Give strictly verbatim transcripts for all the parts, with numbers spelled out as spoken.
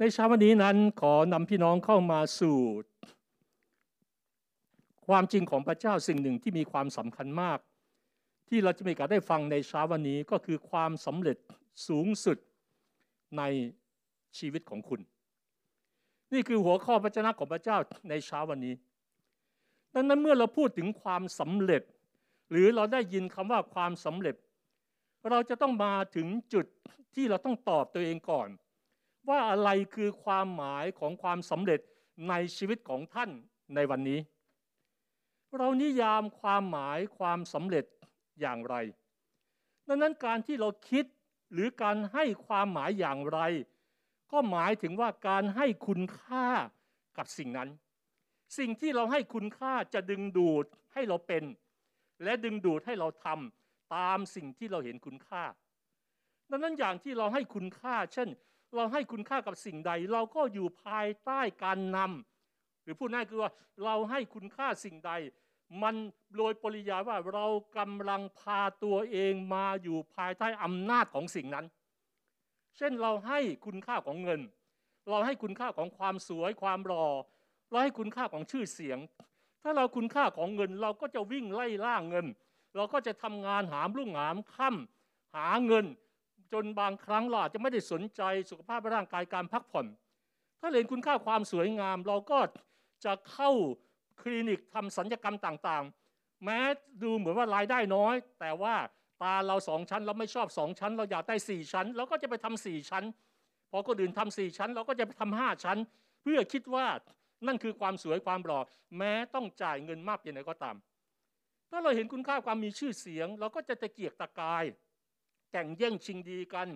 ในเช้าวันนี้นั้นขอนำพี่น้องเข้ามาสู่ความจริงของพระเจ้าสิ่งหนึ่งที่มีความสำคัญมากที่เราจะมีโอกาสได้ฟังในเช้าวันนี้ก็คือความสำเร็จสูงสุดในชีวิตของคุณนี่คือหัวข้อพระวจนะของพระเจ้าในเช้าวันนี้ดังนั้นเมื่อเราพูดถึงความสำเร็จหรือเราได้ยินคำว่าความสำเร็จเราจะต้องมาถึงจุดที่เราต้องตอบตัวเองก่อนว่าอะไรคือความหมายของความสำเร็จในชีวิตของท่านในวันนี้เรานิยามความหมายความสำเร็จอย่างไรดังนั้นการที่เราคิดหรือการให้ความหมายอย่างไรก็หมายถึงว่าการให้คุณค่ากับสิ่งนั้นสิ่งที่เราให้คุณค่าจะดึงดูดให้เราเป็นและดึงดูดให้เราทำตามสิ่งที่เราเห็นคุณค่าดังนั้นอย่างที่เราให้คุณค่าเช่นเราให้คุณค่ากับสิ่งใดเราก็อยู่ภายใต้การนำหรือพูดง่ายคือว่าเราให้คุณค่าสิ่งใดมันโดยปริยายว่าเรากำลังพาตัวเองมาอยู่ภายใต้อำนาจของสิ่งนั้นเช่นเราให้คุณค่าของเงินเราให้คุณค่าของความสวยความหล่อเราให้คุณค่าของชื่อเสียงถ้าเราคุณค่าของเงินเราก็จะวิ่งไล่ล่าเงินเราก็จะทำงานหามรุ่งหามค่ำหาเงินจนบางครั้งเราอาจจะไม่ได้สนใจสุขภาพร่างกายการพักผ่อนถ้าเห็นคุณค่าความสวยงามเราก็จะเข้าคลินิกทำศัลยกรรมต่างๆแม้ดูเหมือนว่ารายได้น้อยแต่ว่าตาเราสองชั้นเราไม่ชอบสองชั้นเราอยากได้สี่ชั้นเราก็จะไปทำสี่ชั้นพอคนอื่นทำสี่ชั้นเราก็จะไปทำห้าชั้นเพื่อคิดว่านั่นคือความสวยความหล่อแม้ต้องจ่ายเงินมากเพียงไหนก็ตามถ้าเราเห็นคุณค่าความมีชื่อเสียงเราก็จะตะเกียกตะกายแข่งแย่งชิงดีกัน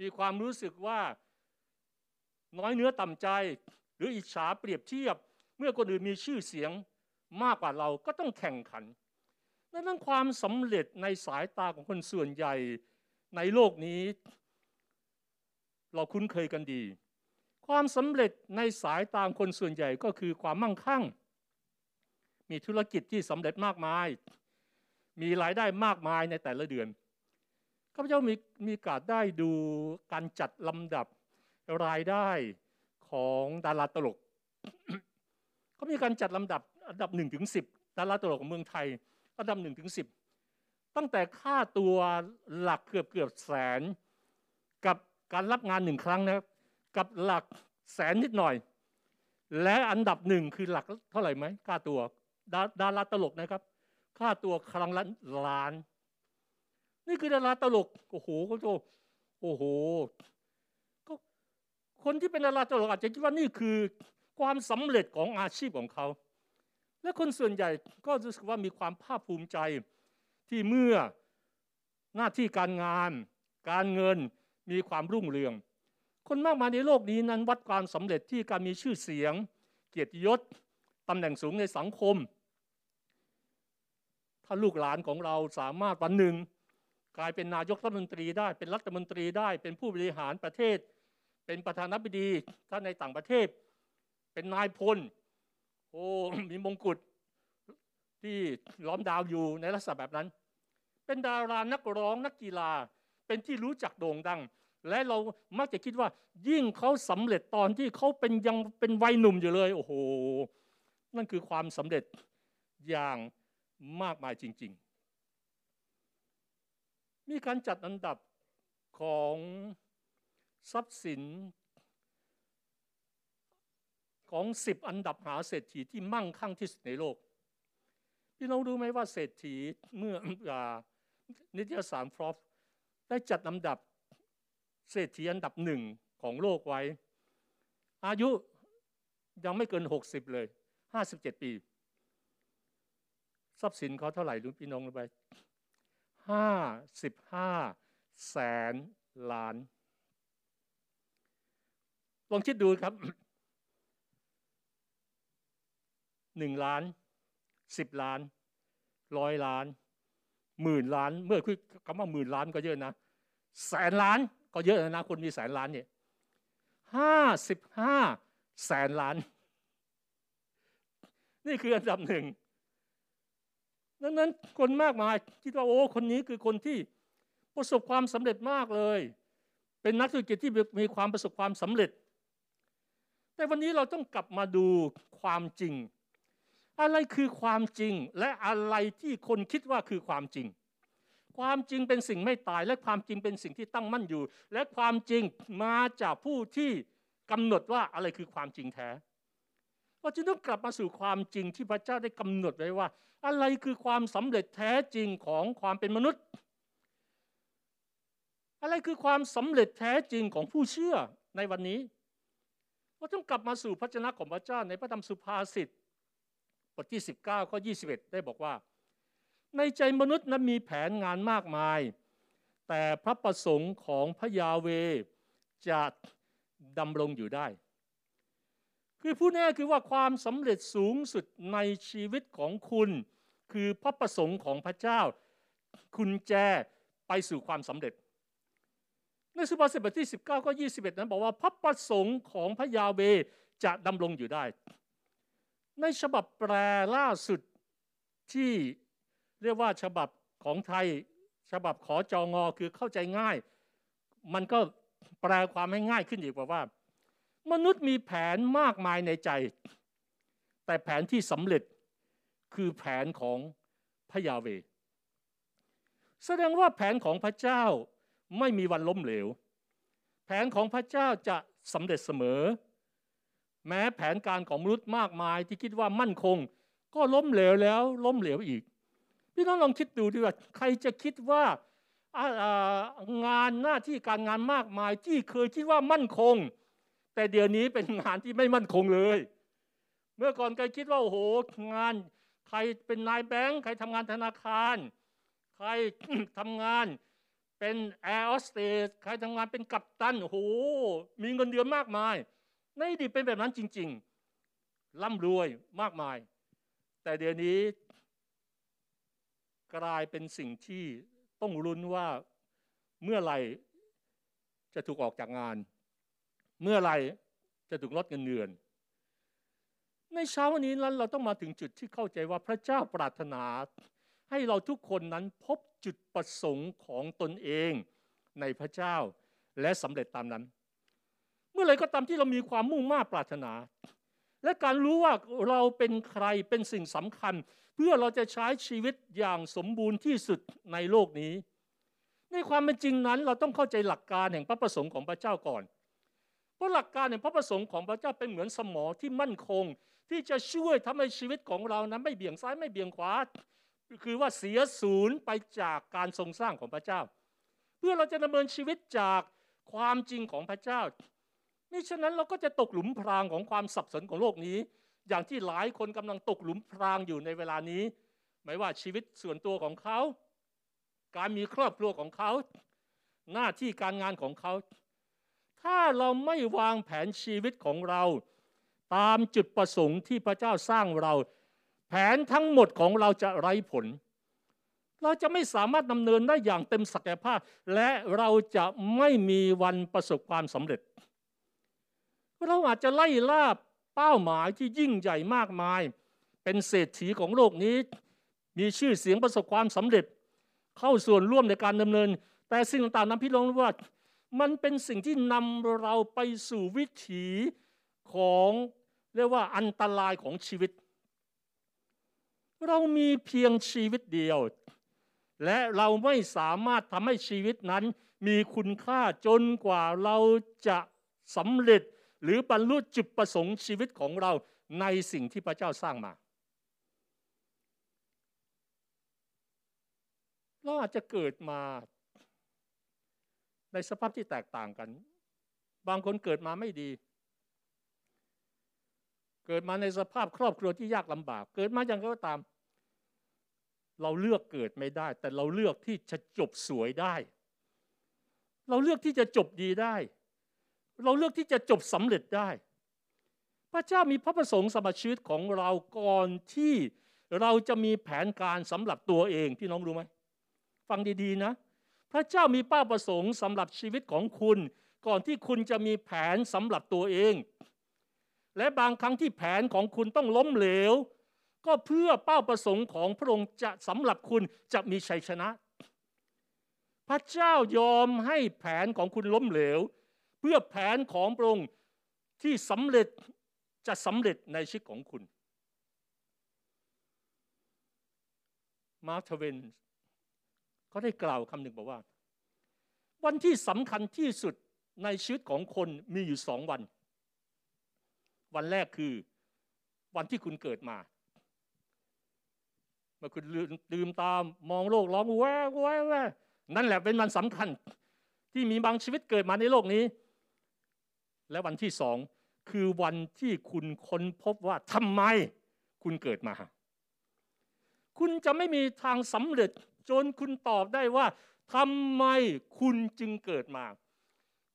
มีความรู้สึกว่าน้อยเนื้อต่ำใจหรืออิจฉาเปรียบเทียบเมื่อคนอื่นมีชื่อเสียงมากกว่าเราก็ต้องแข่งขันดังนั้นความสำเร็จในสายตาของคนส่วนใหญ่ในโลกนี้เราคุ้นเคยกันดีความสำเร็จในสายตาคนส่วนใหญ่ก็คือความมั่งคั่งมีธุรกิจที่สำเร็จมากมายมีรายได้มากมายในแต่ละเดือนข้าพเจ้ามีมีโอกาสได้ดูการจัดลำดับรายได้ของดาราตลก เขามีการจัดลำดับอันดับหนึ่งถึงสิบดาราตลกของเมืองไทยอันดับหนึ่งถึงสิบตั้งแต่ค่าตัวหลักเกือบเกือบแสนกับการรับงานหนึ่งครั้งนะครับกับหลักแสนนิดหน่อยและอันดับหนึ่งคือหลักเท่าไหร่ไหมค่าตัวดาราตลกนะครับค่าตัวครั้งละล้านนี่คือดาราตลกโอ้โหเขาโจโอ้โหก็คนที่เป็นดาราตลกอาจจะคิดว่านี่คือความสำเร็จของอาชีพของเขาและคนส่วนใหญ่ก็รู้สึกว่ามีความภาคภูมิใจที่เมื่อหน้าที่การงานการเงินมีความรุ่งเรืองคนมากมายในโลกนี้นั้นวัดความสำเร็จที่การมีชื่อเสียงเกียรติยศตำแหน่งสูงในสังคมถ้าลูกหลานของเราสามารถวันหนึ่งกลายเป็นนายกรัฐมนตรีได้เป็นรัฐมนตรีได้เป็นผู้บริหารประเทศเป็นประธานาธิบดีถ้าในต่างประเทศเป็นนายพลโอ้มีมงกุฎที่ล้อมดาวอยู่ในลักษณะแบบนั้นเป็นดารานักร้องนักกีฬาเป็นที่รู้จักโด่งดังและเรามักจะคิดว่ายิ่งเขาสำเร็จตอนที่เขาเป็นยังเป็นวัยหนุ่มอยู่เลยโอ้โหนั่นคือความสำเร็จอย่างมากมายจริงๆมีการจัดอันดับของทรัพย์สินของสิบอันดับหาเศรษฐีที่มั่งคั่งที่สุดในโลกพี่น้องรู้ไหมว่าเศรษฐีเมื่อนิตยสารฟอร์บส์ได้จัดอันดับเศรษฐีอันดับหนึ่งของโลกไว้อายุยังไม่เกินหกสิบเลยห้าสิบเจ็ดปีทรัพย์สินเขาเท่าไหร่รู้พี่น้องรู้ไหมห้าสิบห้าแสนล้านลองคิดดูครับหนึ่งล้านสิบล้านหนึ่งร้อยล้านหมื่นล้านเมื่อคือคำว่าหมื่นล้านก็เยอะนะแสนล้านก็เยอะนะคนมีแสนล้านเนี่ยห้าสิบห้าแสนล้านนี่คืออันดับหนึ่งดังนั้นคนมากมายคิดว่าโอ้คนนี้คือคนที่ประสบความสำเร็จมากเลยเป็นนักธุรกิจที่มีความประสบความสำเร็จ แต่วันนี้เราต้องกลับมาดูความจริงอะไรคือความจริงและอะไรที่คนคิดว่าคือความจริงความจริงเป็นสิ่งไม่ตายและความจริงเป็นสิ่งที่ตั้งมั่นอยู่และความจริงมาจากผู้ที่กำหนดว่าอะไรคือความจริงแท้เราจึงต้องกลับมาสู่ความจริงที่พระเจ้าได้กำหนดไว้ว่าอะไรคือความสำเร็จแท้จริงของความเป็นมนุษย์อะไรคือความสำเร็จแท้จริงของผู้เชื่อในวันนี้เราต้องกลับมาสู่พระวจนะของพระเจ้าในพระธรรมสุภาษิตบทที่สิบเก้าข้อยี่สิบเอ็ดได้บอกว่าในใจมนุษย์นั้นมีแผนงานมากมายแต่พระประสงค์ของพระยาเวห์จะดำรงอยู่ได้คือพูดง่ายคือว่าความสำเร็จสูงสุดในชีวิตของคุณคือพระประสงค์ของพระเจ้าคุณแจไปสู่ความสำเร็จในสุภาษิตบทที่สิบเก้าข้อยี่สิบเอ็ดนั้นบอกว่าพระประสงค์ของพระยาเวห์จะดำรงอยู่ได้ในฉบับแปลล่าสุดที่เรียกว่าฉบับของไทยฉบับขจง.คือเข้าใจง่ายมันก็แปลความให้ง่ายขึ้นอีกว่ามนุษย์มีแผนมากมายในใจแต่แผนที่สำเร็จคือแผนของพระยาเวห์แสดงว่าแผนของพระเจ้าไม่มีวันล้มเหลวแผนของพระเจ้าจะสำเร็จเสมอแม้แผนการของมนุษย์มากมายที่คิดว่ามั่นคงก็ล้มเหลวแล้วล้มเหลวอีกพี่น้องลองคิดดูดีว่าใครจะคิดว่างานหน้าที่การงานมากมายที่เคยคิดว่ามั่นคงแต่เดี๋ยวนี้เป็นงานที่ไม่มั่นคงเลยเมื่อก่อนใครคิดว่าโอ้โหงานใครเป็นนายแบงค์ใครทำงานธนาคารใคร ทำงานเป็นแอร์โฮสเตสใครทำงานเป็นกัปตันโอ้โหมีเงินเดือนมากมายในอดีตเป็นแบบนั้นจริงๆร่ำรวยมากมายแต่เดี๋ยวนี้กลายเป็นสิ่งที่ต้องลุ้นว่าเมื่อไหร่จะถูกออกจากงานเมื่อไหร่จะถูกลดเงินเดือนในเช้าวันนี้นั้นเราต้องมาถึงจุดที่เข้าใจว่าพระเจ้าปรารถนาให้เราทุกคนนั้นพบจุดประสงค์ของตนเองในพระเจ้าและสำเร็จตามนั้นเมื่อไหร่ก็ตามที่เรามีความมุ่งมั่นปรารถนาและการรู้ว่าเราเป็นใครเป็นสิ่งสำคัญเพื่อเราจะใช้ชีวิตอย่างสมบูรณ์ที่สุดในโลกนี้ในความเป็นจริงนั้นเราต้องเข้าใจหลักการแห่งพระประสงค์ของพระเจ้าก่อนเพราะหลักการแห่งพระประสงค์ของพระเจ้าเป็นเหมือนสมอที่มั่นคงที่จะช่วยทำให้ชีวิตของเรานั้นไม่เบี่ยงซ้ายไม่เบี่ยงขวาคือว่าเสียศูนย์ไปจากการทรงสร้างของพระเจ้าเพื่อเราจะดำเนินชีวิตจากความจริงของพระเจ้ามิฉะนั้นเราก็จะตกหลุมพรางของความสับสนของโลกนี้อย่างที่หลายคนกำลังตกหลุมพรางอยู่ในเวลานี้ไม่ว่าชีวิตส่วนตัวของเขาการมีครอบครัวของเขาหน้าที่การงานของเขาถ้าเราไม่วางแผนชีวิตของเราตามจุดประสงค์ที่พระเจ้าสร้างเราแผนทั้งหมดของเราจะไร้ผลเราจะไม่สามารถดำเนินได้อย่างเต็มศักยภาพและเราจะไม่มีวันประสบความสำเร็จเราอาจจะไล่ล่าเป้าหมายที่ยิ่งใหญ่มากมายเป็นเศรษฐีของโลกนี้มีชื่อเสียงประสบความสำเร็จเข้าส่วนร่วมในการดำเนินแต่สิ่งต่างๆนั้นพี่น้องรู้ว่ามันเป็นสิ่งที่นำเราไปสู่วิถีของเรียกว่าอันตรายของชีวิตเรามีเพียงชีวิตเดียวและเราไม่สามารถทำให้ชีวิตนั้นมีคุณค่าจนกว่าเราจะสำเร็จหรือบรรลุจุดประสงค์ชีวิตของเราในสิ่งที่พระเจ้าสร้างมาเราอาจจะเกิดมาในสภาพที่แตกต่างกันบางคนเกิดมาไม่ดีเกิดมาในสภาพครอบครัวที่ยากลำบากเกิดมาอย่างไรก็ตามเราเลือกเกิดไม่ได้แต่เราเลือกที่จะจบสวยได้เราเลือกที่จะจบดีได้เราเลือกที่จะจบสำเร็จได้พระเจ้ามีพระประสงค์สำหรับชีวิตของเราก่อนที่เราจะมีแผนการสำหรับตัวเองพี่น้องรู้ไหมฟังดีๆนะพระเจ้ามีเป้าประสงค์สำหรับชีวิตของคุณก่อนที่คุณจะมีแผนสำหรับตัวเองและบางครั้งที่แผนของคุณต้องล้มเหลวก็เพื่อเป้าประสงค์ของพระองค์จะสำหรับคุณจะมีชัยชนะพระเจ้ายอมให้แผนของคุณล้มเหลวเพื่อแผนของพระองค์ ที่สำเร็จจะสำเร็จในชีวิตของคุณมาร์ค ทเวนเขาได้กล่าวคำหนึ่งบอกว่าวันที่สำคัญที่สุดในชีวิตของคนมีอยู่สองวันวันแรกคือวันที่คุณเกิดมาเมื่อคุณลืมตามองโลกร้องแว่แว่แว่นั่นแหละเป็นวันสำคัญที่มีบางชีวิตเกิดมาในโลกนี้และวันที่สองคือวันที่คุณค้นพบว่าทำไมคุณเกิดมาคุณจะไม่มีทางสำเร็จจนคุณตอบได้ว่าทำไมคุณจึงเกิดมา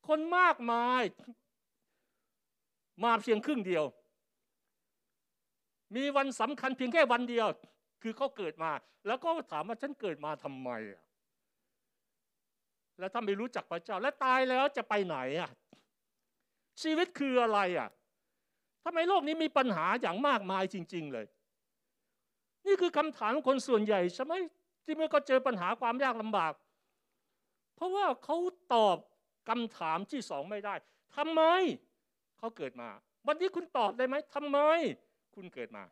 คนมากมายมาเพียงครึ่งเดียวมีวันสำคัญเพียงแค่วันเดียวคือเขาเกิดมาแล้วก็ถามว่าฉันเกิดมาทำไมอ่ะแล้วถ้าไม่รู้จักพระเจ้าและตายแล้วจะไปไหนอ่ะชีวิตคืออะไรอ่ะทำไมโลกนี้มีปัญหาอย่างมากมายจริงๆเลยนี่คือคำถามของคนส่วนใหญ่ใช่ไหมที่เมื่อเขาเจอปัญหาความยากลำบากเพราะว่าเขาตอบคำถามที่สองไม่ได้ทำไมเขาเกิดมาวันนี้คุณตอบได้ไหมทำไมคุณเกิดมา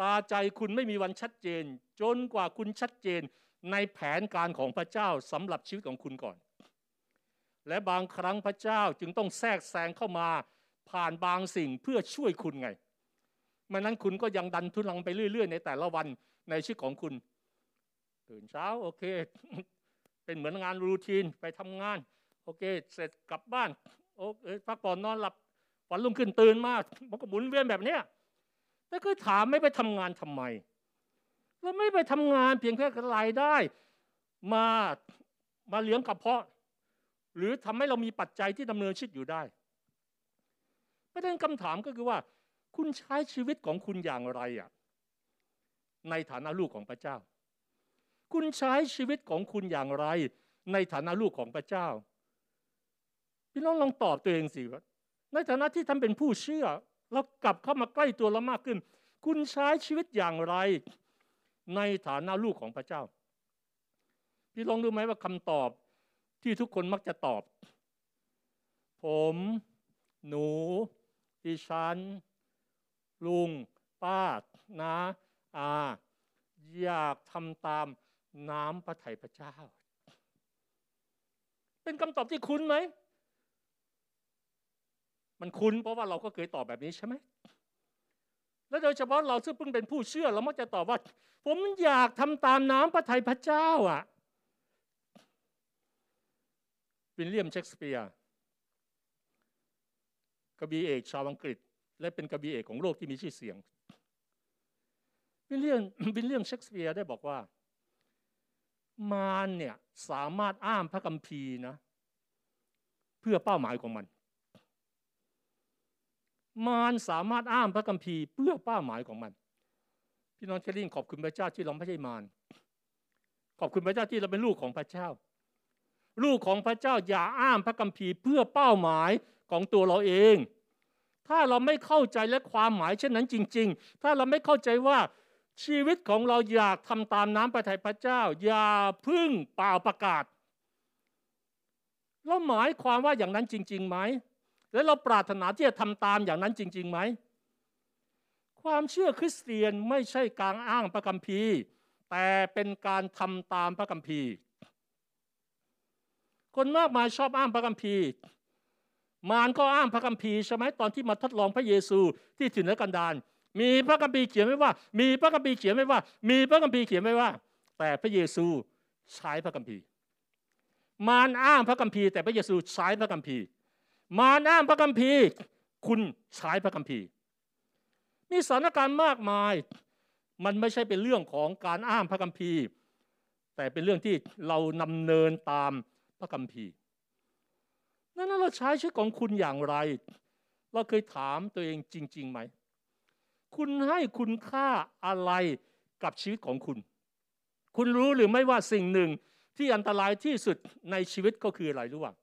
ตาใจคุณไม่มีวันชัดเจนจนกว่าคุณชัดเจนในแผนการของพระเจ้าสำหรับชีวิตของคุณก่อนและบางครั้งพระเจ้าจึงต้องแทรกแซงเข้ามาผ่านบางสิ่งเพื่อช่วยคุณไงไม่นั้นคุณก็ยังดันทุลังไปเรื่อยๆในแต่ละวันในชีวิตของคุณตื่นเช้าโอเคเป็นเหมือนงานรูทีนไปทำงานโอเคเสร็จกลับบ้านโอเคพักผ่อนนอนหลับวันรุ่งขึ้นตื่นมามันก็หมุนเวียนแบบเนี้ยแต่ก็ถามไม่ไปทำงานทำไมเราไม่ไปทำงานเพียงแค่รายได้มามาเลี้ยงกระเพาะหรือทำให้เรามีปัจจัยที่ดำเนินชีวิตอยู่ได้ประเด็นคำถามก็คือว่าคุณใช้ชีวิตของคุณอย่างไรอ่ะในฐานะลูกของพระเจ้าคุณใช้ชีวิตของคุณอย่างไรในฐานะลูกของพระเจ้าพี่น้องลองตอบตัวเองสิว่าในฐานะที่ท่านเป็นผู้เชื่อเรากลับเข้ามาใกล้ตัวเรามากขึ้นคุณใช้ชีวิตอย่างไรในฐานะลูกของพระเจ้าพี่ลองดูไหมว่าคำตอบที่ทุกคนมักจะตอบผมหนูดิฉันลุงป้าน้าอาอยากทำตามน้ำพระทัยพระเจ้าเป็นคำตอบที่คุ้นไหมมันคุ้นเพราะว่าเราก็เคยตอบแบบนี้ใช่ไหมและโดยเฉพาะเราซึ่งเพิ่งเป็นผู้เชื่อเรามักจะตอบว่าผมอยากทำตามน้ำพระทัยพระเจ้าอ่ะวิลเลียมเชกสเปียร์กวีเอกชาวอังกฤษและเป็นกวีเอกของโลกที่มีชื่อเสียงวิลเลียมวิลเลียมเชกสเปียร์ได้บอกว่ามารเนี่ยสามารถอ้างพระคัมภีร์นะเพื่อเป้าหมายของมันมารสามารถอ้างพระคัมภีร์เพื่อเป้าหมายของมันพี่น้องเชลิ่งขอบคุณพระเจ้าที่เราไม่ใช่มารขอบคุณพระเจ้าที่เราเป็นลูกของพระเจ้าลูกของพระเจ้าอย่าอ้างพระคัมภีร์เพื่อเป้าหมายของตัวเราเองถ้าเราไม่เข้าใจและความหมายเช่นนั้นจริงๆถ้าเราไม่เข้าใจว่าชีวิตของเราอยากทำตามน้ำพระทัยพระเจ้าอย่าพึ่งเป่าประกาศเราหมายความว่าอย่างนั้นจริงๆไหมและเราปรารถนาที่จะทำตามอย่างนั้นจริงๆไหมความเชื่อคริสเตียนไม่ใช่การอ้างพระคัมภีร์แต่เป็นการทำตามพระคัมภีร์คนมากมายชอบอ้างพระคัมภีร์มารก็อ้างพระคัมภีร์ใช่ไหมตอนที่มาทดลองพระเยซูที่ถิ่นทุรกันดารมีพระคัมภีร์เขียนไว้ว่ามีพระคัมภีร์เขียนไว้ว่ามีพระคัมภีร์เขียนไว้ว่าแต่พระเยซูใช้พระคัมภีร์มารอ้างพระคัมภีร์แต่พระเยซูใช้พระคัมภีร์มารอ้างพระคัมภีร์คุณใช้พระคัมภีร์มีสถานการณ์มากมายมันไม่ใช่เป็นเรื่องของการอ้างพระคัมภีร์แต่เป็นเรื่องที่เราดำเนินตามพระคัมภีร์นั่นเราใช้ชีวิตของคุณอย่างไรเราเคยถามตัวเองจริงๆไหมคุณให้คุณค่าอะไรกับชีวิตของคุณคุณรู้หรือไม่ว่าสิ่งหนึ่งที่อันตรายที่สุดในชีวิตก็คืออะไรรู้ป่ะ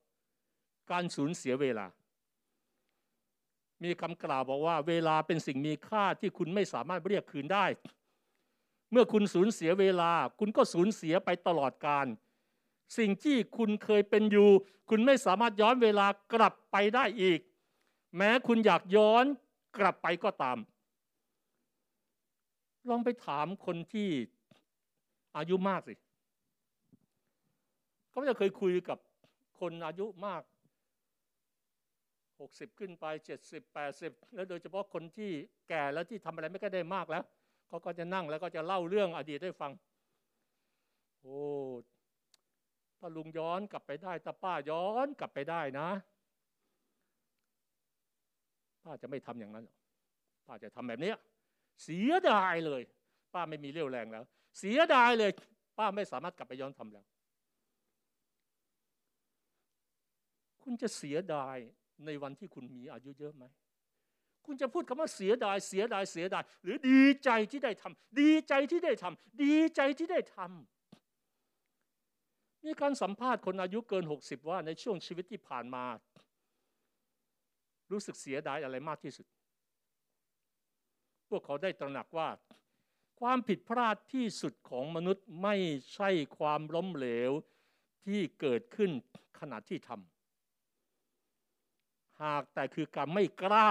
การสูญเสียเวลามีคำกล่าวบอกว่าเวลาเป็นสิ่งมีค่าที่คุณไม่สามารถเรียกคืนได้เมื่อคุณสูญเสียเวลาคุณก็สูญเสียไปตลอดกาลสิ่งที่คุณเคยเป็นอยู่คุณไม่สามารถย้อนเวลากลับไปได้อีก แม้คุณอยากย้อนกลับไปก็ตามลองไปถามคนที่อายุมากสิเขาจะเคยคุยกับคนอายุมากหกสิบขึ้นไปเจ็ดสิบ แปดสิบแล้วโดยเฉพาะคนที่แก่แล้วที่ทำอะไรไม่ก็ได้มากแล้วเขาก็จะนั่งแล้วก็จะเล่าเรื่องอดีตให้ฟังโอ้ถ้าลุงย้อนกลับไปได้ถ้าป้าย้อนกลับไปได้นะป้าจะไม่ทำอย่างนั้นหรอกป้าจะทำแบบนี้เสียดายเลยป้าไม่มีเรี่ยวแรงแล้วเสียดายเลยป้าไม่สามารถกลับไปย้อนทำแล้วคุณจะเสียดายในวันที่คุณมีอายุเยอะไหมคุณจะพูดคำว่าเสียดายเสียดายเสียดายหรือดีใจที่ได้ทำดีใจที่ได้ทำดีใจที่ได้ทำมีการสัมภาษณ์คนอายุเกินหกสิบว่าในช่วงชีวิตที่ผ่านมารู้สึกเสียดายอะไรมากที่สุดพวกเขาได้ตระหนักว่าความผิดพลาดที่สุดของมนุษย์ไม่ใช่ความล้มเหลวที่เกิดขึ้นขณะที่ทำหากแต่คือการไม่กล้า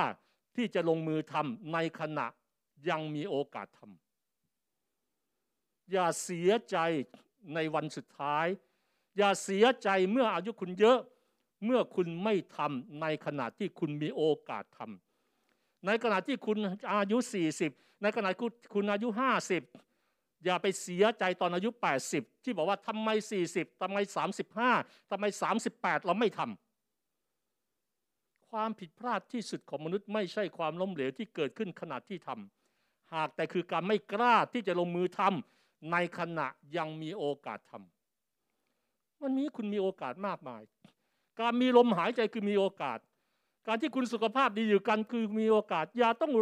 ที่จะลงมือทำในขณะยังมีโอกาสทำอย่าเสียใจในวันสุดท้ายอย่าเสียใจเมื่ออายุคุณเยอะเมื่อคุณไม่ทำในขณะที่คุณมีโอกาสทำในขณะที่คุณอายุสี่สิบในขณะที่คุณอายุห้าสิบอย่าไปเสียใจตอนอายุแปดสิบที่บอกว่าทำไมสี่สิบทำไมสามสิบห้าทำไมสามสิบแปดเราไม่ทำความผิดพลาดที่สุดของมนุษย์ไม่ใช่ความล้มเหลวที่เกิดขึ้นขณะที่ทำหากแต่คือการไม่กล้าที่จะลงมือทำในขณะยังมีโอกาสทำวันนี้คุณมีโอกาสมากมายการมีลมหายใจคือมีโอกาสการที่คุณสุขภาพดีอยู่กันคือมีโอกาสอย่าต้อง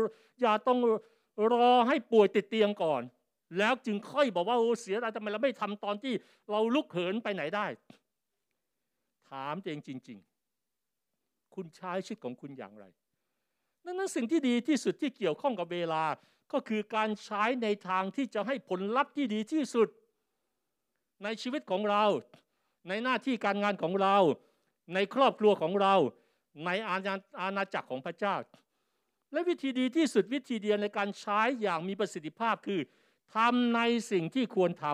อย่าต้องรอให้ป่วยติดเตียงก่อนแล้วจึงค่อยบอกว่าโอ้เสียดายทำไมเราไม่ทำตอนที่เราลุกเหินไปไหนได้ถามตัวเองจริงๆคุณใช้ชีวิตของคุณอย่างไรดังนั้นสิ่งที่ดีที่สุดที่เกี่ยวข้องกับเวลาก็คือการใช้ในทางที่จะให้ผลลัพธ์ที่ดีที่สุดในชีวิตของเราในหน้าที่การงานของเราในครอบครัวของเราในอาณาจักรของพระเจ้าและวิธีดีที่สุดวิธีเดียวในการใช้อย่างมีประสิทธิภาพคือทำในสิ่งที่ควรท